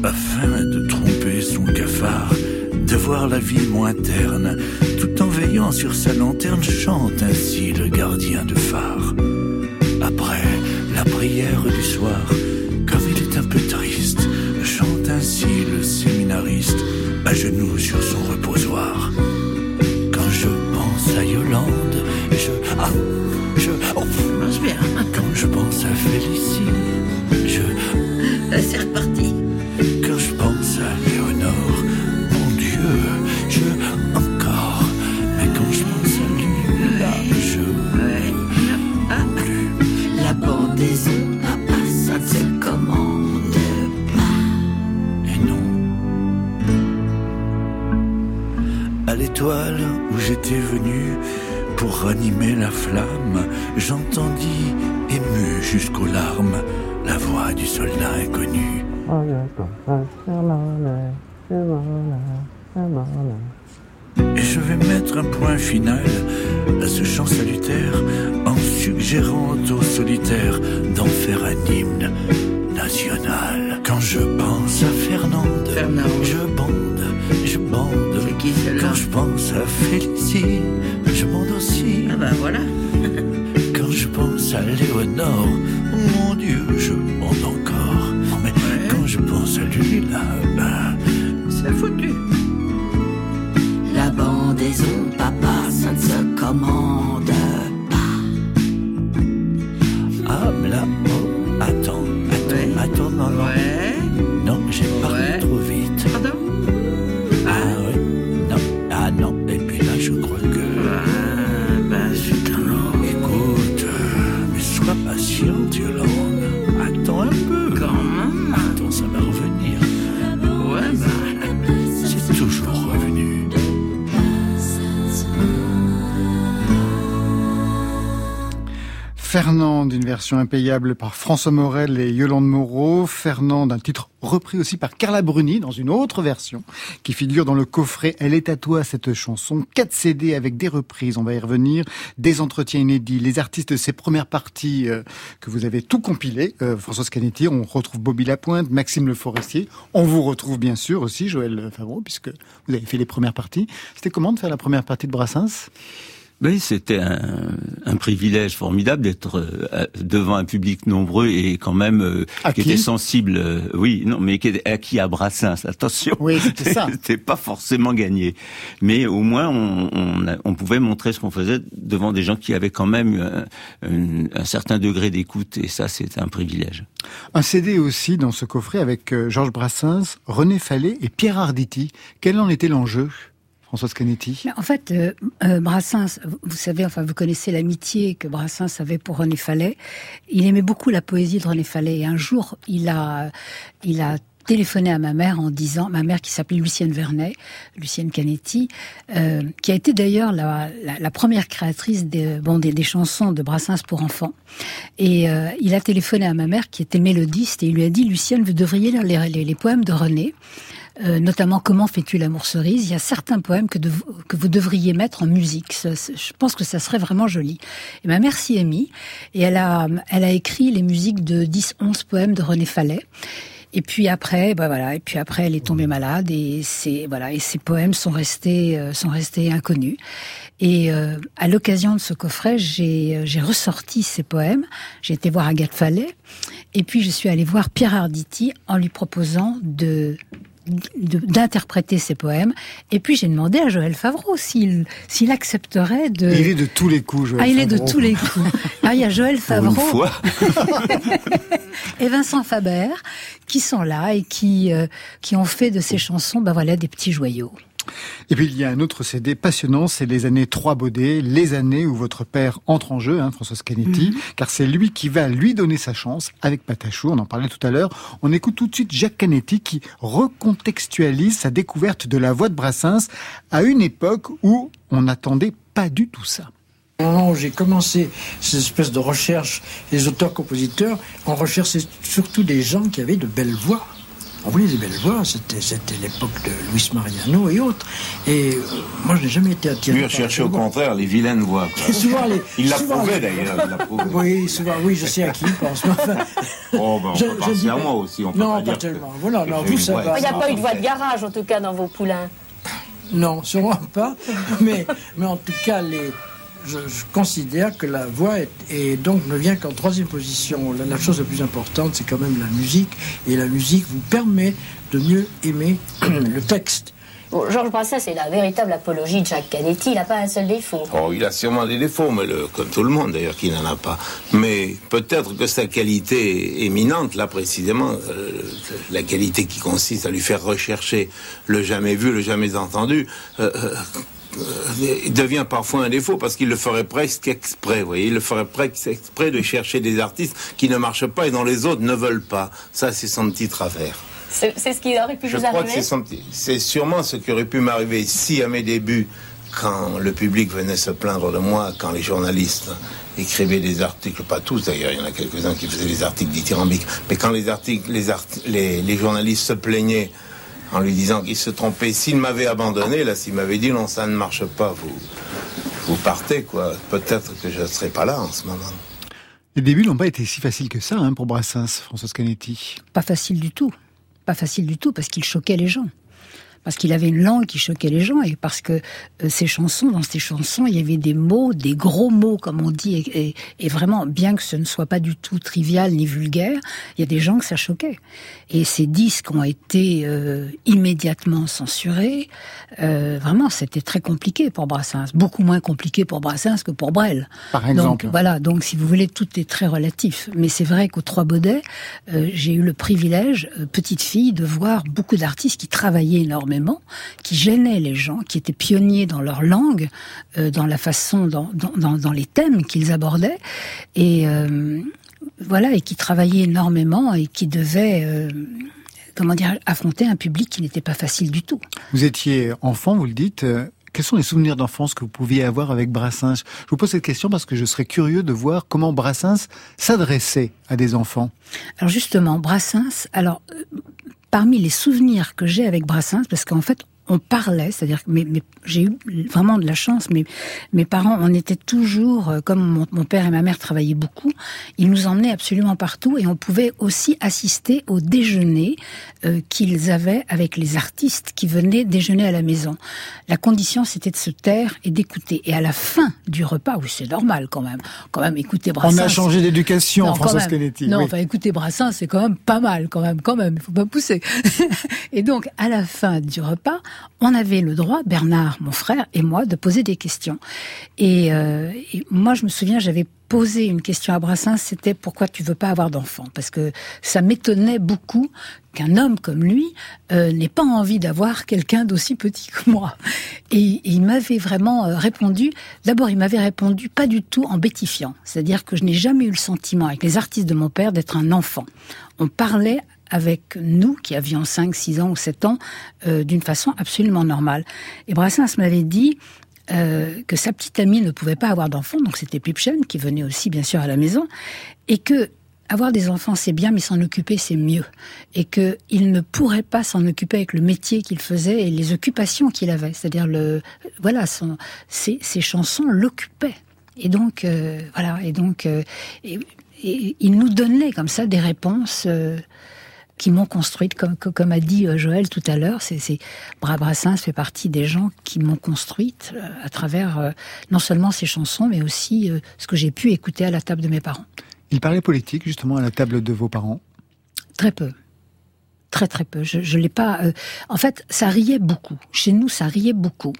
pas. Afin de tromper son cafard, de voir la vie moins terne, tout en veillant sur sa lanterne, chante ainsi le gardien de phare. Après la prière du soir, comme il est un peu triste, chante ainsi le séminariste, à genoux sur son reposoir. À Yolande, je, ah, je, oh, mange bien. Quand je pense à Félicie, je, c'est reparti. Quand je pense à Léonore, mon Dieu, je, encore. Mais quand je pense à Lula, je, ah. l'étoile où j'étais venu pour ranimer la flamme, j'entendis, ému jusqu'aux larmes, la voix du soldat inconnu. Et je vais mettre un point final à ce chant salutaire en suggérant aux solitaires d'en faire un hymne national. Quand je pense à Fernande, Fernand. je bande, je bande. C'est qui celle-là ? Quand je pense à Félicie, je bande aussi. Ah ben voilà. Quand je pense à Léonore, mon Dieu, je bande encore. Mais ouais. Quand je pense à lui, là, ben... c'est foutu. La bandaison, papa, ça ne se commande pas. Ah mais là, oh, attends. Attends, non, non. Ouais. Non, j'ai parlé ouais. trop vite. Pardon? Ah, ah oui. Non. Ah non. Et puis là, je crois que. Ah, ben, c'est long. Écoute, euh, mais sois patiente, Yolande. Attends un peu. Quand même. Attends, ça va revenir. Ouais, ben. C'est toujours revenu. Fernande, une version impayable par François Morel et Yolande Moreau. Fernande, un titre repris aussi par Carla Bruni dans une autre version qui figure dans le coffret. Elle est à toi, cette chanson. Quatre C D avec des reprises, on va y revenir. Des entretiens inédits, les artistes de ces premières parties euh, que vous avez tout compilé. Euh, Françoise Canetti, on retrouve Bobby Lapointe, Maxime Le Forestier. On vous retrouve bien sûr aussi, Joël Favreau, puisque vous avez fait les premières parties. C'était comment de faire la première partie de Brassens ? Oui, c'était un, un privilège formidable d'être euh, devant un public nombreux et quand même euh, qui était sensible. Euh, oui, non, mais qui était acquis à Brassens. Attention, oui, c'était ça. C'était pas forcément gagné, mais au moins on, on, on pouvait montrer ce qu'on faisait devant des gens qui avaient quand même un, un, un certain degré d'écoute. Et ça, c'était un privilège. Un C D aussi dans ce coffret avec euh, Georges Brassens, René Fallet et Pierre Arditi. Quel en était l'enjeu ? Françoise Canetti. En fait, euh, euh, Brassens, vous savez, enfin, vous connaissez l'amitié que Brassens avait pour René Fallet. Il aimait beaucoup la poésie de René Fallet. Et un jour, il a, il a téléphoné à ma mère en disant, ma mère qui s'appelait Lucienne Vernet, Lucienne Canetti, euh, qui a été d'ailleurs la, la, la première créatrice des, bon, des, des chansons de Brassens pour enfants. Et euh, il a téléphoné à ma mère qui était mélodiste et il lui a dit, Lucienne, vous devriez lire les, les, les poèmes de René. Euh, notamment Comment fais-tu l'amour cerise ? Il y a certains poèmes que, de, que vous devriez mettre en musique. Ça, je pense que ça serait vraiment joli. Et ma mère s'y est mise et elle a, elle a écrit les musiques de dix onze poèmes de René Fallet. Et puis après, bah voilà. Et puis après, elle est tombée malade et ses voilà et ses poèmes sont restés euh, sont restés inconnus. Et euh, à l'occasion de ce coffret, j'ai j'ai ressorti ces poèmes. J'ai été voir Agathe Fallet et puis je suis allée voir Pierre Arditi en lui proposant de d'interpréter ses poèmes. Et puis, j'ai demandé à Joël Favreau s'il, s'il accepterait de... Il est de tous les coups, Joël ah, Favreau. Ah, il est de tous les coups. Ah, il y a Joël Favreau et Vincent Faber qui sont là et qui, euh, qui ont fait de ces chansons, ben voilà, des petits joyaux. Et puis il y a un autre C D passionnant, c'est les années Trois Baudets, les années où votre père entre en jeu, hein, Françoise Canetti, mm-hmm. car c'est lui qui va lui donner sa chance avec Patachou, on en parlait tout à l'heure. On écoute tout de suite Jacques Canetti qui recontextualise sa découverte de la voix de Brassens à une époque où on n'attendait pas du tout ça. Non, j'ai commencé cette espèce de recherche, les auteurs-compositeurs, on recherchait surtout des gens qui avaient de belles voix. Oui, les belles voix, c'était, c'était l'époque de Luis Mariano et autres. Et euh, moi, je n'ai jamais été attiré. Lui a cherché au contraire les vilaines voix. Souvent les, il la prouvait d'ailleurs. Il la oui, souvent, oui, je sais à qui il pense. Enfin, oh, ben, on je, peut penser dis, à moi aussi. On peut non, pas, pas tellement. Que, voilà, que non, vous, ça va. Il n'y a pas eu de voix de garage, en tout cas, dans vos poulains. Non, sûrement pas. Mais, mais en tout cas, les... Je, je considère que la voix est, et donc ne vient qu'en troisième position. La, la chose la plus importante, c'est quand même la musique. Et la musique vous permet de mieux aimer le texte. Bon, Georges Brassens, c'est la véritable apologie de Jacques Canetti. Il n'a pas un seul défaut. Oh, il a sûrement des défauts, mais le, comme tout le monde d'ailleurs, qui n'en a pas. Mais peut-être que sa qualité éminente, là précisément, euh, la qualité qui consiste à lui faire rechercher le jamais vu, le jamais entendu... Euh, euh, Il devient parfois un défaut parce qu'il le ferait presque exprès, vous voyez, il le ferait presque exprès de chercher des artistes qui ne marchent pas et dont les autres ne veulent pas. Ça, c'est son petit travers. C'est ce qui aurait pu je vous arriver. Je crois que c'est sûrement ce qui aurait pu m'arriver si à mes débuts, quand le public venait se plaindre de moi, quand les journalistes écrivaient des articles, pas tous d'ailleurs, il y en a quelques-uns qui faisaient des articles dithyrambiques, mais quand les, articles, les, art, les, les journalistes se plaignaient en lui disant qu'il se trompait, s'il m'avait abandonné, là, s'il m'avait dit non, ça ne marche pas, vous, vous partez, quoi, peut-être que je ne serais pas là en ce moment. Les débuts n'ont pas été si faciles que ça hein, pour Brassens, Françoise Canetti. Pas facile du tout. Pas facile du tout parce qu'il choquait les gens. Parce qu'il avait une langue qui choquait les gens et parce que euh, ses chansons, dans ses chansons, il y avait des mots, des gros mots, comme on dit. Et, et, et vraiment, bien que ce ne soit pas du tout trivial ni vulgaire, il y a des gens que ça choquait. Et ces disques ont été euh, immédiatement censurés. Euh, vraiment, c'était très compliqué pour Brassens. Beaucoup moins compliqué pour Brassens que pour Brel. Par exemple. Donc, voilà. Donc, si vous voulez, tout est très relatif. Mais c'est vrai qu'aux Trois Baudets, euh, j'ai eu le privilège, euh, petite fille, de voir beaucoup d'artistes qui travaillaient énormément, qui gênaient les gens, qui étaient pionniers dans leur langue, euh, dans la façon, dans, dans, dans les thèmes qu'ils abordaient. Et, euh, voilà, et qui travaillaient énormément et qui devaient, euh, comment dire, affronter un public qui n'était pas facile du tout. Vous étiez enfant, vous le dites. Quels sont les souvenirs d'enfance que vous pouviez avoir avec Brassens ? Je vous pose cette question parce que je serais curieux de voir comment Brassens s'adressait à des enfants. Alors justement, Brassens, alors, euh, parmi les souvenirs que j'ai avec Brassens, parce qu'en fait, on parlait, c'est-à-dire que mes, mes, j'ai eu vraiment de la chance, mais mes parents, on était toujours, comme mon, mon père et ma mère travaillaient beaucoup, ils nous emmenaient absolument partout et on pouvait aussi assister au déjeuner euh, qu'ils avaient avec les artistes qui venaient déjeuner à la maison. La condition, c'était de se taire et d'écouter. Et à la fin du repas, oui, c'est normal quand même, quand même, écouter Brassens... On a changé d'éducation, Françoise Canetti. Non, oui. Enfin, écouter Brassens, c'est quand même pas mal, quand même, quand même, il faut pas pousser. Et donc, à la fin du repas... on avait le droit, Bernard, mon frère, et moi, de poser des questions. Et, euh, et moi, je me souviens, j'avais posé une question à Brassens, c'était « Pourquoi tu veux pas avoir d'enfant ?» Parce que ça m'étonnait beaucoup qu'un homme comme lui euh, n'ait pas envie d'avoir quelqu'un d'aussi petit que moi. Et, et il m'avait vraiment répondu, d'abord il m'avait répondu pas du tout en bétifiant, c'est-à-dire que je n'ai jamais eu le sentiment, avec les artistes de mon père, d'être un enfant. On parlait avec nous, qui avions cinq, six ans ou sept ans, euh, d'une façon absolument normale. Et Brassens m'avait dit euh, que sa petite amie ne pouvait pas avoir d'enfants, donc c'était Pupchen, qui venait aussi bien sûr à la maison, et que avoir des enfants c'est bien, mais s'en occuper c'est mieux. Et qu'il ne pourrait pas s'en occuper avec le métier qu'il faisait et les occupations qu'il avait. C'est-à-dire, le, voilà, son, ses, ses chansons l'occupaient. Et donc, euh, voilà, et donc, euh, et, et il nous donnait comme ça des réponses... Euh, qui m'ont construite, comme, comme a dit Joël tout à l'heure, c'est, c'est, Brassens fait partie des gens qui m'ont construite à travers euh, non seulement ses chansons, mais aussi euh, ce que j'ai pu écouter à la table de mes parents. Il parlait politique, justement, à la table de vos parents ? Très peu. Très très peu. Je, je l'ai pas... Euh... En fait, ça riait beaucoup. Chez nous, ça riait beaucoup.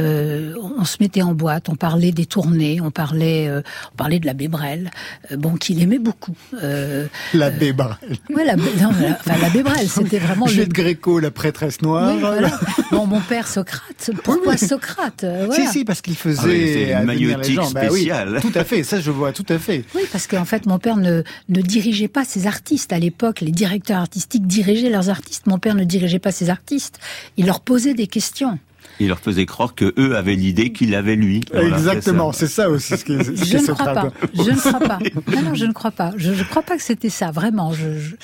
Euh, on, on se mettait en boîte, on parlait des tournées, on parlait, euh, on parlait de l'abbé Brel, euh, bon, qu'il aimait beaucoup. Euh, l'abbé Brel. Euh... Ouais, la... non, la... enfin, l'abbé Brel, c'était vraiment... Juliette le... Gréco, la prêtresse noire. Oui, voilà. Bon, mon père, Socrate. Pourquoi oui, oui. Socrate euh, voilà. Si, si, parce qu'il faisait... Ah, une maïotique spéciale. Bah, oui, tout à fait, ça je vois, tout à fait. Oui, parce qu'en fait, mon père ne, ne dirigeait pas ses artistes. À l'époque, les directeurs artistiques dirigeaient leurs artistes. Mon père ne dirigeait pas ses artistes. Il leur posait des questions. Il leur faisait croire qu'eux avaient l'idée qu'il avait lui. Voilà. Exactement, c'est ça aussi ce qui est je, je ne crois pas. Je ne crois pas. Non, non, je ne crois pas. Je ne crois pas que c'était ça, vraiment. Je, je...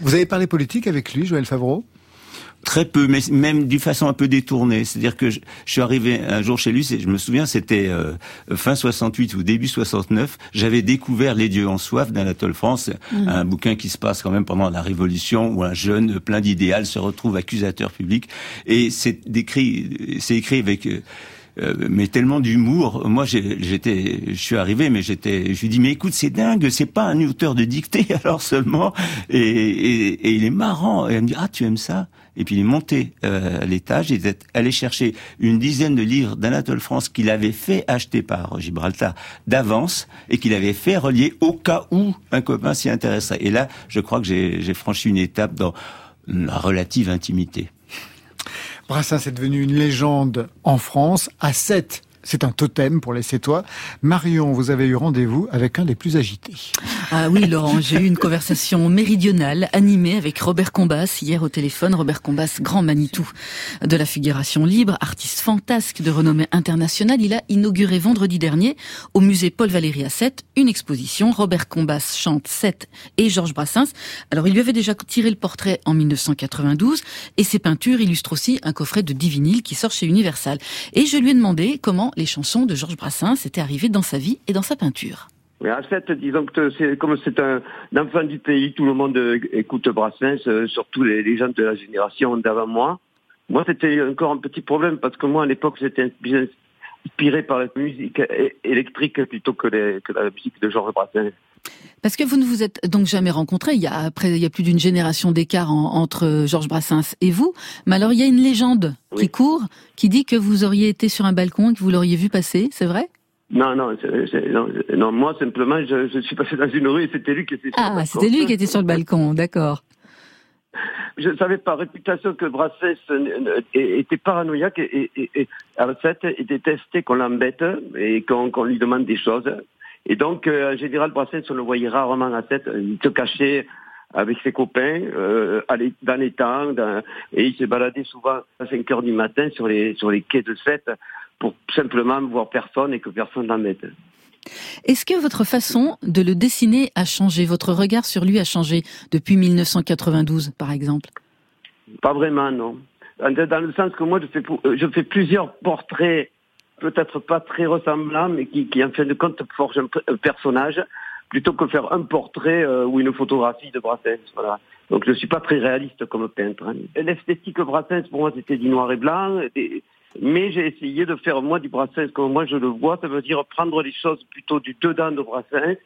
Vous avez parlé politique avec lui, Joël Favreau ? Très peu, mais même d'une façon un peu détournée. C'est-à-dire que je, je suis arrivé un jour chez lui, je me souviens, c'était euh, fin soixante-huit ou début soixante-neuf, j'avais découvert Les Dieux en soif d'Anatole France, mmh. un bouquin qui se passe quand même pendant la Révolution, où un jeune plein d'idéal se retrouve accusateur public, et c'est écrit, c'est écrit avec... Euh, mais tellement d'humour. Moi, j'étais, je suis arrivé, mais j'étais, je lui dis, mais écoute, c'est dingue, c'est pas un auteur de dictée, alors seulement. Et, et, et il est marrant. Et elle me dit, ah, tu aimes ça? Et puis il est monté euh, à l'étage, il est allé chercher une dizaine de livres d'Anatole France qu'il avait fait acheter par Gibraltar d'avance et qu'il avait fait relier au cas où un copain s'y intéresserait. Et là, je crois que j'ai, j'ai franchi une étape dans la relative intimité. Brassens est devenu une légende en France. À Sète, c'est un totem pour les Sétois. Marion, vous avez eu rendez-vous avec un des plus agités. Ah oui, Laurent, j'ai eu une conversation méridionale, animée avec Robert Combas, hier au téléphone. Robert Combas, grand Manitou de la figuration libre, artiste fantasque de renommée internationale. Il a inauguré vendredi dernier, au musée Paul Valéry à Sète, une exposition. Robert Combas chante Sète et Georges Brassens. Alors, il lui avait déjà tiré le portrait en mille neuf cent quatre-vingt-douze, et ses peintures illustrent aussi un coffret de Divinyl qui sort chez Universal. Et je lui ai demandé comment les chansons de Georges Brassens étaient arrivées dans sa vie et dans sa peinture. Mais en fait, disons que c'est, comme c'est un enfant du pays, tout le monde écoute Brassens, surtout les, les gens de la génération d'avant moi. Moi, c'était encore un petit problème parce que moi, à l'époque, j'étais inspiré par la musique électrique plutôt que, les, que la musique de Georges Brassens. Parce que vous ne vous êtes donc jamais rencontrés. Il y a, après, il y a plus d'une génération d'écart en, entre Georges Brassens et vous. Mais alors, il y a une légende oui. qui court, qui dit que vous auriez été sur un balcon et que vous l'auriez vu passer. C'est vrai ? Non, non, c'est, c'est, non, non, moi simplement, je, je suis passé dans une rue et c'était lui qui était sur ah, le balcon. Ah, c'était lui qui était sur le balcon, d'accord. Je savais par réputation que Brassens était paranoïaque et, et, et, et détestait qu'on l'embête et qu'on, qu'on lui demande des choses. Et donc, en général, Brassens, on le voyait rarement à tête, il se cachait avec ses copains, euh, dans les temps, dans, et il se baladait souvent à cinq heures du matin sur les, sur les quais de Sète, pour simplement voir personne et que personne n'en mette. Est-ce que votre façon de le dessiner a changé ? Votre regard sur lui a changé depuis mille neuf cent quatre-vingt-douze, par exemple ? Pas vraiment, non. Dans le sens que moi, je fais, je fais plusieurs portraits, peut-être pas très ressemblants, mais qui, qui en fin de compte, forgent un personnage, plutôt que faire un portrait euh, ou une photographie de Brassens, voilà. Donc je suis pas très réaliste comme peintre. Hein. L'esthétique Brassens, pour moi, c'était du noir et blanc, des... mais j'ai essayé de faire, moi, du Brassens comme moi je le vois, ça veut dire prendre les choses plutôt du dedans de Brassens,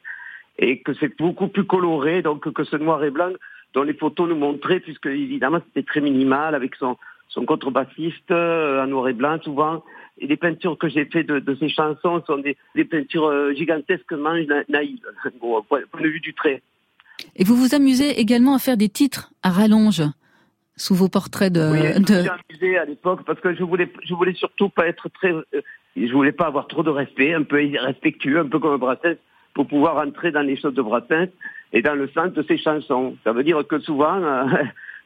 et que c'est beaucoup plus coloré, donc que ce noir et blanc dont les photos nous montraient, puisque évidemment c'était très minimal, avec son, son contrebassiste euh, en noir et blanc souvent. Et les peintures que j'ai faites de, de ces chansons sont des, des peintures gigantesquement naïves, au point de vue du trait. Et vous vous amusez également à faire des titres à rallonge sous vos portraits de... Oui, je me suis amusé à l'époque parce que je voulais, je voulais surtout pas être très... Je voulais pas avoir trop de respect, un peu respectueux, un peu comme Brassens, pour pouvoir entrer dans les choses de Brassens et dans le sens de ses chansons. Ça veut dire que souvent, euh,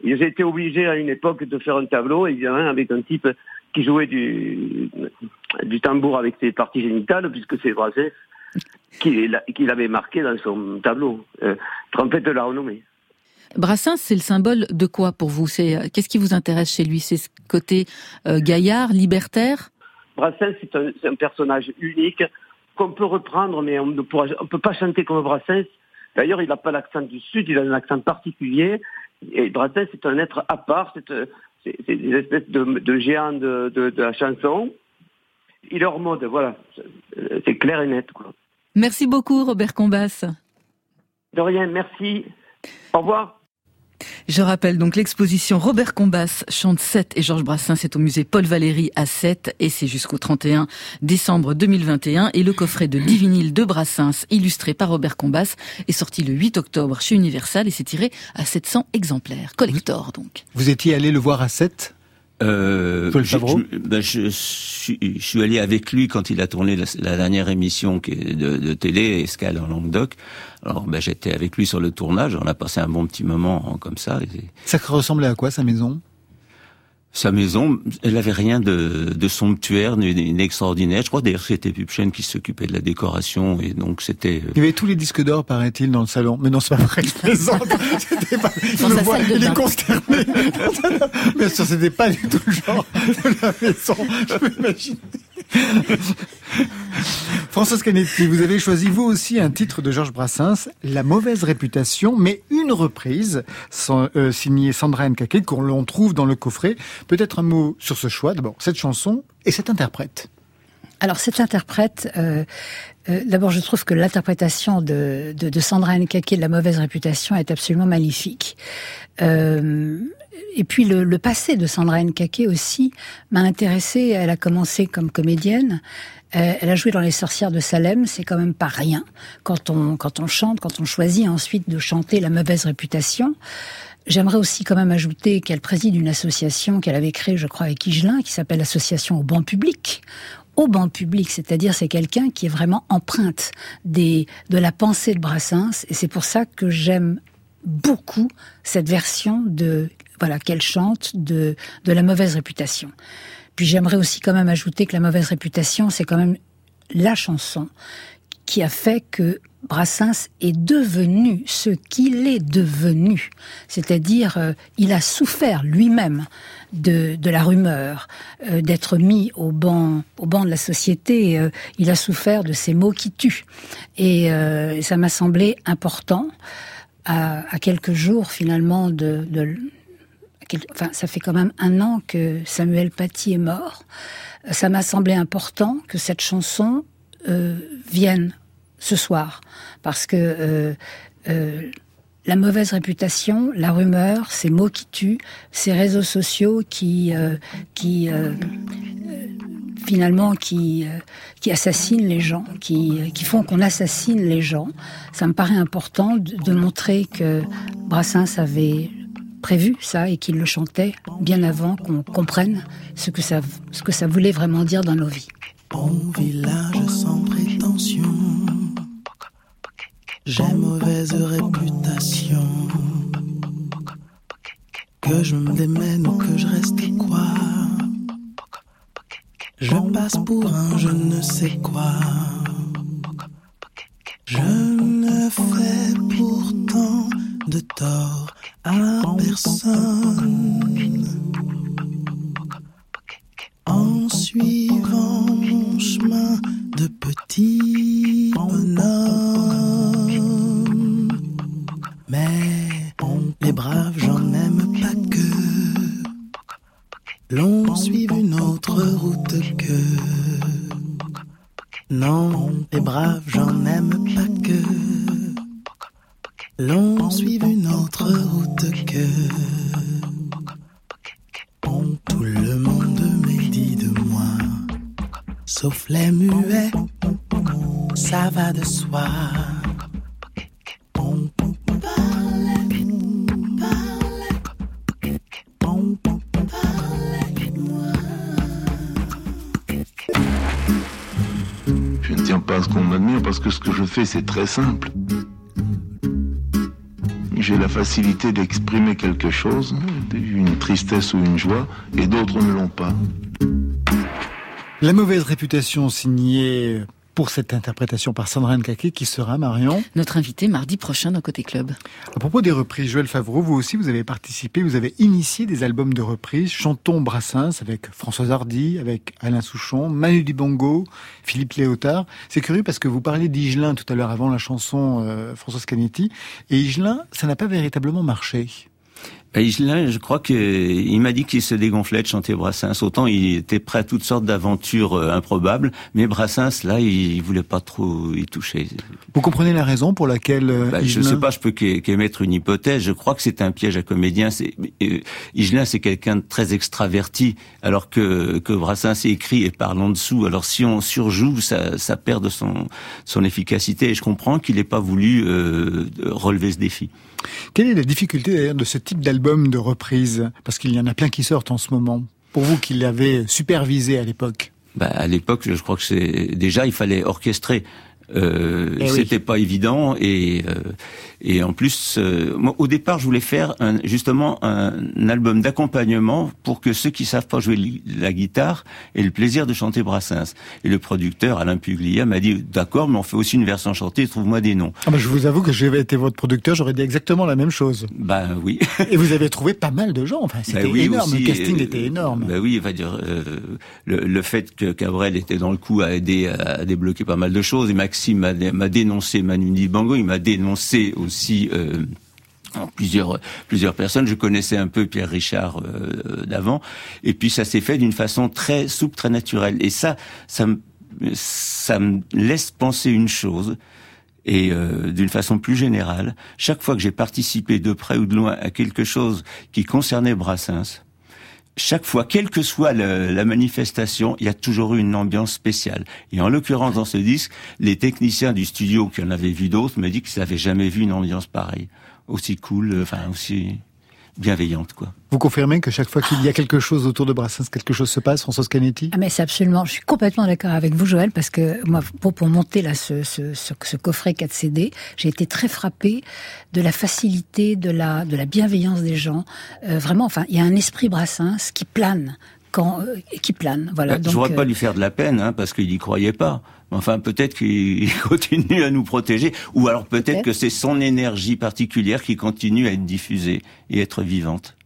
j'ai été obligé à une époque de faire un tableau, évidemment, avec un type qui jouait du, du tambour avec ses parties génitales, puisque c'est Brassens qui, qui l'avait marqué dans son tableau. Euh, Trompette de la renommée. Brassens, c'est le symbole de quoi pour vous ? C'est, qu'est-ce qui vous intéresse chez lui ? C'est ce côté euh, gaillard, libertaire ? Brassens, c'est un, c'est un personnage unique qu'on peut reprendre, mais on ne pourra, on peut pas chanter comme Brassens. D'ailleurs, il n'a pas l'accent du Sud, il a un accent particulier. Et Brassens, c'est un être à part, c'est, c'est, c'est une espèce de, de géant de, de, de la chanson. Il est hors mode, voilà. C'est, c'est clair et net, quoi. Merci beaucoup, Robert Combas. De rien, merci. Au revoir. Je rappelle donc l'exposition Robert Combas, chante Sète et Georges Brassens, c'est au musée Paul Valéry à Sète et c'est jusqu'au trente et un décembre deux mille vingt et un. Et le coffret de Divinyl de Brassens, illustré par Robert Combas, est sorti le huit octobre chez Universal et s'est tiré à sept cents exemplaires. Collector donc. Vous étiez allé le voir à Sète ? Euh, je, je, ben je, suis, je suis allé avec lui quand il a tourné la, la dernière émission de, de télé, Escale en Languedoc. Alors ben j'étais avec lui sur le tournage, on a passé un bon petit moment hein, comme ça. Ça ressemblait à quoi sa maison ? Sa maison, elle n'avait rien de, de somptuaire, d'extraordinaire. Je crois d'ailleurs que c'était Pupchen qui s'occupait de la décoration et donc c'était... Il y avait tous les disques d'or, paraît-il, dans le salon. Mais non, c'est pas vrai, je plaisante. C'était pas... Dans sa salle de bain. Il est consterné. Bien sûr, c'était pas du tout le genre de la maison, je peux imaginer. Françoise Canetti, vous avez choisi vous aussi un titre de Georges Brassens, La mauvaise réputation, mais une reprise euh, signée Sandra Nkaké, qu'on l'on trouve dans le coffret. Peut-être un mot sur ce choix, d'abord cette chanson et cette interprète. Alors cette interprète, euh, euh, d'abord je trouve que l'interprétation de, de, de Sandra Nkaké de La mauvaise réputation est absolument magnifique. Euh, Et puis le, le passé de Sandra Nkaké aussi m'a intéressée. Elle a commencé comme comédienne. Euh, elle a joué dans Les Sorcières de Salem. C'est quand même pas rien quand on quand on chante, quand on choisit ensuite de chanter La mauvaise réputation. J'aimerais aussi quand même ajouter qu'elle préside une association qu'elle avait créée, je crois, avec Higelin, qui s'appelle l'Association au banc public, au banc public, c'est-à-dire c'est quelqu'un qui est vraiment empreinte des, de la pensée de Brassens, et c'est pour ça que j'aime beaucoup cette version de, voilà, qu'elle chante de, de La Mauvaise Réputation. Puis j'aimerais aussi quand même ajouter que La Mauvaise Réputation, c'est quand même la chanson qui a fait que Brassens est devenu ce qu'il est devenu, c'est-à-dire euh, il a souffert lui-même de, de la rumeur, euh, d'être mis au banc, au banc de la société, euh, il a souffert de ces mots qui tuent, et euh, ça m'a semblé important, à, à quelques jours finalement de... de Enfin, ça fait quand même un an que Samuel Paty est mort. Ça m'a semblé important que cette chanson euh, vienne ce soir, parce que euh, euh, la mauvaise réputation, la rumeur, ces mots qui tuent, ces réseaux sociaux qui, euh, qui euh, euh, finalement qui, euh, qui assassinent les gens, qui, qui font qu'on assassine les gens, ça me paraît important de, de montrer que Brassens avait prévu ça et qu'il le chantait bien avant qu'on comprenne ce que ça, ce que ça voulait vraiment dire dans nos vies. Bon village sans prétention, j'ai mauvaise réputation, que je me démène ou que je reste quoi, je passe pour un je ne sais quoi, je ne fais pourtant de tort à personne, en suivant mon chemin de petit bonhomme. Mais les braves, j'en aime pas que l'on suive une autre route que. Non, les braves, j'en aime pas que l'on suive une autre route que. Tout le monde me dit de moi, sauf les muets, ça va de soi. Je ne tiens pas à ce qu'on m'admire parce que ce que je fais, c'est très simple. J'ai la facilité d'exprimer quelque chose, une tristesse ou une joie, et d'autres ne l'ont pas. La mauvaise réputation signée pour cette interprétation par Sandra Nkaké, qui sera, Marion, notre invitée mardi prochain dans Côté Club. À propos des reprises, Joël Favreau, vous aussi, vous avez participé, vous avez initié des albums de reprises, Chantons Brassens, avec Françoise Hardy, avec Alain Souchon, Manu Dibongo, Philippe Léotard. C'est curieux parce que vous parlez d'Higelin tout à l'heure avant la chanson euh, Françoise Canetti, et Higelin, ça n'a pas véritablement marché. Ben, Higelin, je crois qu'il m'a dit qu'il se dégonflait de chanter Brassens. Autant il était prêt à toutes sortes d'aventures improbables, mais Brassens, là, il voulait pas trop y toucher. Vous comprenez la raison pour laquelle ben, Higelin... Je sais pas, je peux qu'émettre une hypothèse. Je crois que c'est un piège à comédien. C'est... Higelin, c'est quelqu'un de très extraverti, alors que, que Brassens écrit et parle en dessous. Alors si on surjoue, ça, ça perd de son, son efficacité. Et je comprends qu'il n'ait pas voulu euh, relever ce défi. Quelle est la difficulté d'ailleurs de ce type d'album de reprise? Parce qu'il y en a plein qui sortent en ce moment. Pour vous qui l'avez supervisé à l'époque. Bah, à l'époque, je crois que c'est déjà il fallait orchestrer. Euh, eh c'était oui. Pas évident et euh, et en plus euh, moi, au départ je voulais faire un, justement un album d'accompagnement pour que ceux qui savent pas jouer la guitare aient le plaisir de chanter Brassens, et le producteur Alain Puglia m'a dit d'accord, mais on fait aussi une version chantée, trouve-moi des noms. Ah bah, je vous avoue que j'avais été votre producteur, j'aurais dit exactement la même chose. Bah oui. Et vous avez trouvé pas mal de gens, enfin c'était bah oui, énorme aussi, le casting euh, était énorme. Bah oui, va dire euh, le, le fait que Cabrel était dans le coup a aidé à débloquer pas mal de choses, et Maxime Maxime m'a, m'a dénoncé Manu Dibango, il m'a dénoncé aussi euh, plusieurs plusieurs personnes. Je connaissais un peu Pierre Richard euh, d'avant, et puis ça s'est fait d'une façon très souple, très naturelle. Et ça, ça me ça me laisse penser une chose, et euh, d'une façon plus générale, chaque fois que j'ai participé de près ou de loin à quelque chose qui concernait Brassens, chaque fois, quelle que soit le, la manifestation, il y a toujours eu une ambiance spéciale. Et en l'occurrence, dans ce disque, les techniciens du studio qui en avaient vu d'autres me disent qu'ils n'avaient jamais vu une ambiance pareille. Aussi cool, enfin, aussi... bienveillante, quoi. Vous confirmez que chaque fois qu'il y a quelque chose autour de Brassens, quelque chose se passe, Françoise Canetti ? Ah mais c'est absolument, je suis complètement d'accord avec vous Joël, parce que moi, pour, pour monter là ce, ce, ce, ce coffret quatre C D, j'ai été très frappée de la facilité, de la, de la bienveillance des gens. Euh, vraiment, enfin, il y a un esprit Brassens qui plane. Quand, euh, qui plane. Voilà. Bah, donc, je ne voudrais euh... pas lui faire de la peine, hein, parce qu'il n'y croyait pas. Enfin, peut-être qu'il continue à nous protéger, ou alors peut-être, peut-être que c'est son énergie particulière qui continue à être diffusée et être vivante.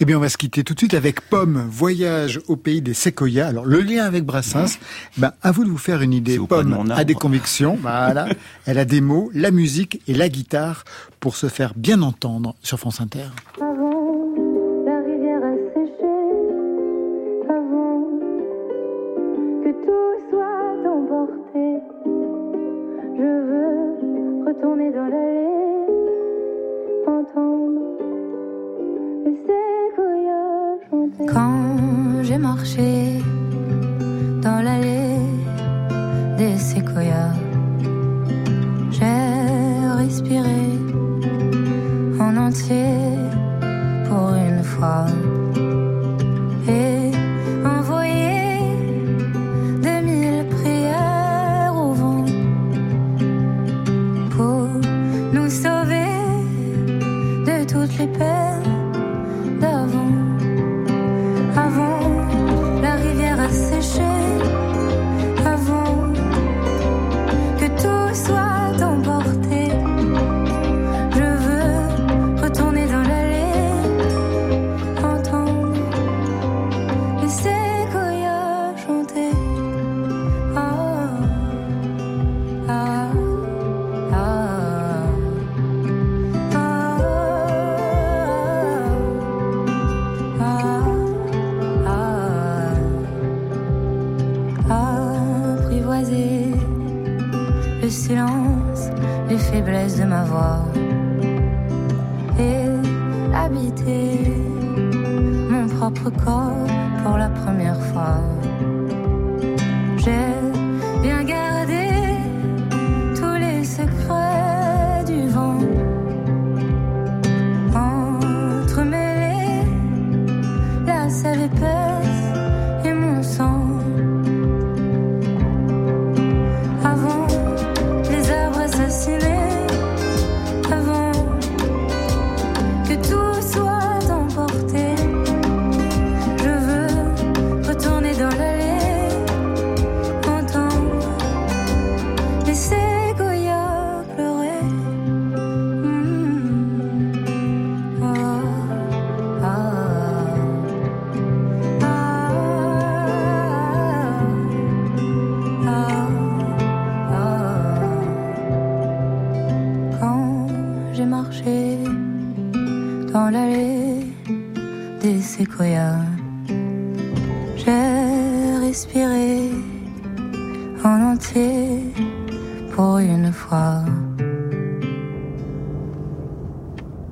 Eh bien, on va se quitter tout de suite avec Pomme, voyage au pays des séquoias. Alors, le lien avec Brassens, bah, à vous de vous faire une idée. Pomme a des convictions, voilà. Elle a des mots, la musique et la guitare pour se faire bien entendre sur France Inter. Tourner dans l'allée, entendre les séquoias chanter. Quand j'ai marché dans l'allée des séquoias, j'ai respiré en entier pour une fois.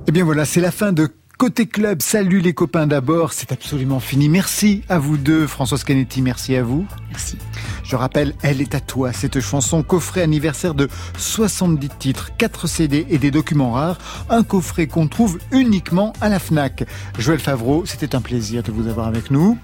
Eh bien voilà, c'est la fin de Côté Club. Salut les copains d'abord, c'est absolument fini. Merci à vous deux, Françoise Canetti, merci à vous. Merci. Je rappelle, Elle est à toi, cette chanson, coffret anniversaire de soixante-dix titres, quatre C D et des documents rares, un coffret qu'on trouve uniquement à la FNAC. Joël Favreau, c'était un plaisir de vous avoir avec nous.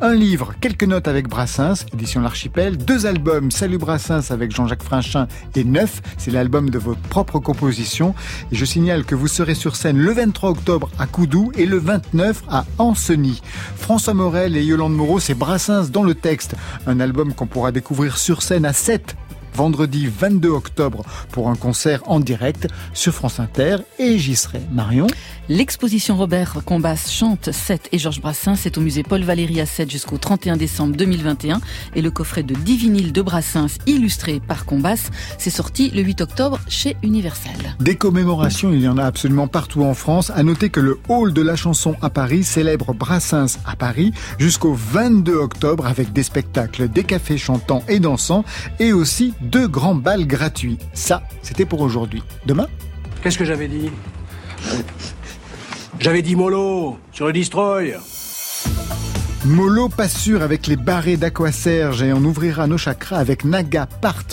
Un livre, quelques notes avec Brassens, édition L'Archipel. Deux albums, Salut Brassens avec Jean-Jacques Frinchin et Neuf, c'est l'album de vos propres compositions. Et je signale que vous serez sur scène le vingt-trois octobre à Coudou et le vingt-neuf à Ancenis. François Morel et Yolande Moreau, c'est Brassens dans le texte. Un album qu'on pourra découvrir sur scène à Sète, vendredi vingt-deux octobre, pour un concert en direct sur France Inter, et j'y serai. Marion ? L'exposition Robert Combas chante Sète et Georges Brassens, c'est au musée Paul Valéry à Sète jusqu'au trente et un décembre deux mille vingt et un, et le coffret de Divinyl de Brassens illustré par Combas, c'est sorti le huit octobre chez Universal. Des commémorations, il y en a absolument partout en France. À noter que le hall de la chanson à Paris célèbre Brassens à Paris jusqu'au vingt-deux octobre avec des spectacles, des cafés chantants et dansants, et aussi deux grands bals gratuits. Ça, c'était pour aujourd'hui. Demain ? Qu'est-ce que j'avais dit ? J'avais dit Molo, sur le Destroy. Molo, pas sûr avec les barrés d'Aquaserge, et on ouvrira nos chakras avec Naga Part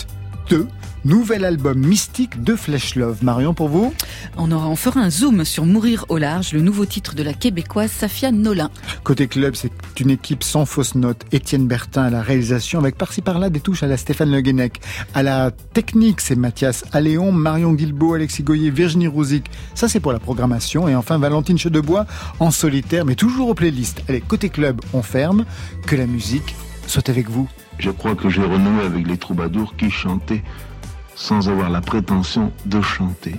deux, Nouvel album mystique de Flesh Love. Marion, pour vous ? On aura, on fera un zoom sur Mourir au large, le nouveau titre de la Québécoise Safia Nolin. Côté Club, c'est une équipe sans fausse note. Étienne Bertin à la réalisation, avec par-ci par-là des touches à la Stéphane Le Guenec. À la technique, c'est Mathias Alléon, Marion Guilbeau, Alexis Goyer, Virginie Rouzic. Ça, c'est pour la programmation. Et enfin, Valentine Chedebois en solitaire, mais toujours aux playlists. Allez, Côté Club, on ferme. Que la musique soit avec vous. Je crois que j'ai renoué avec les troubadours qui chantaient sans avoir la prétention de chanter.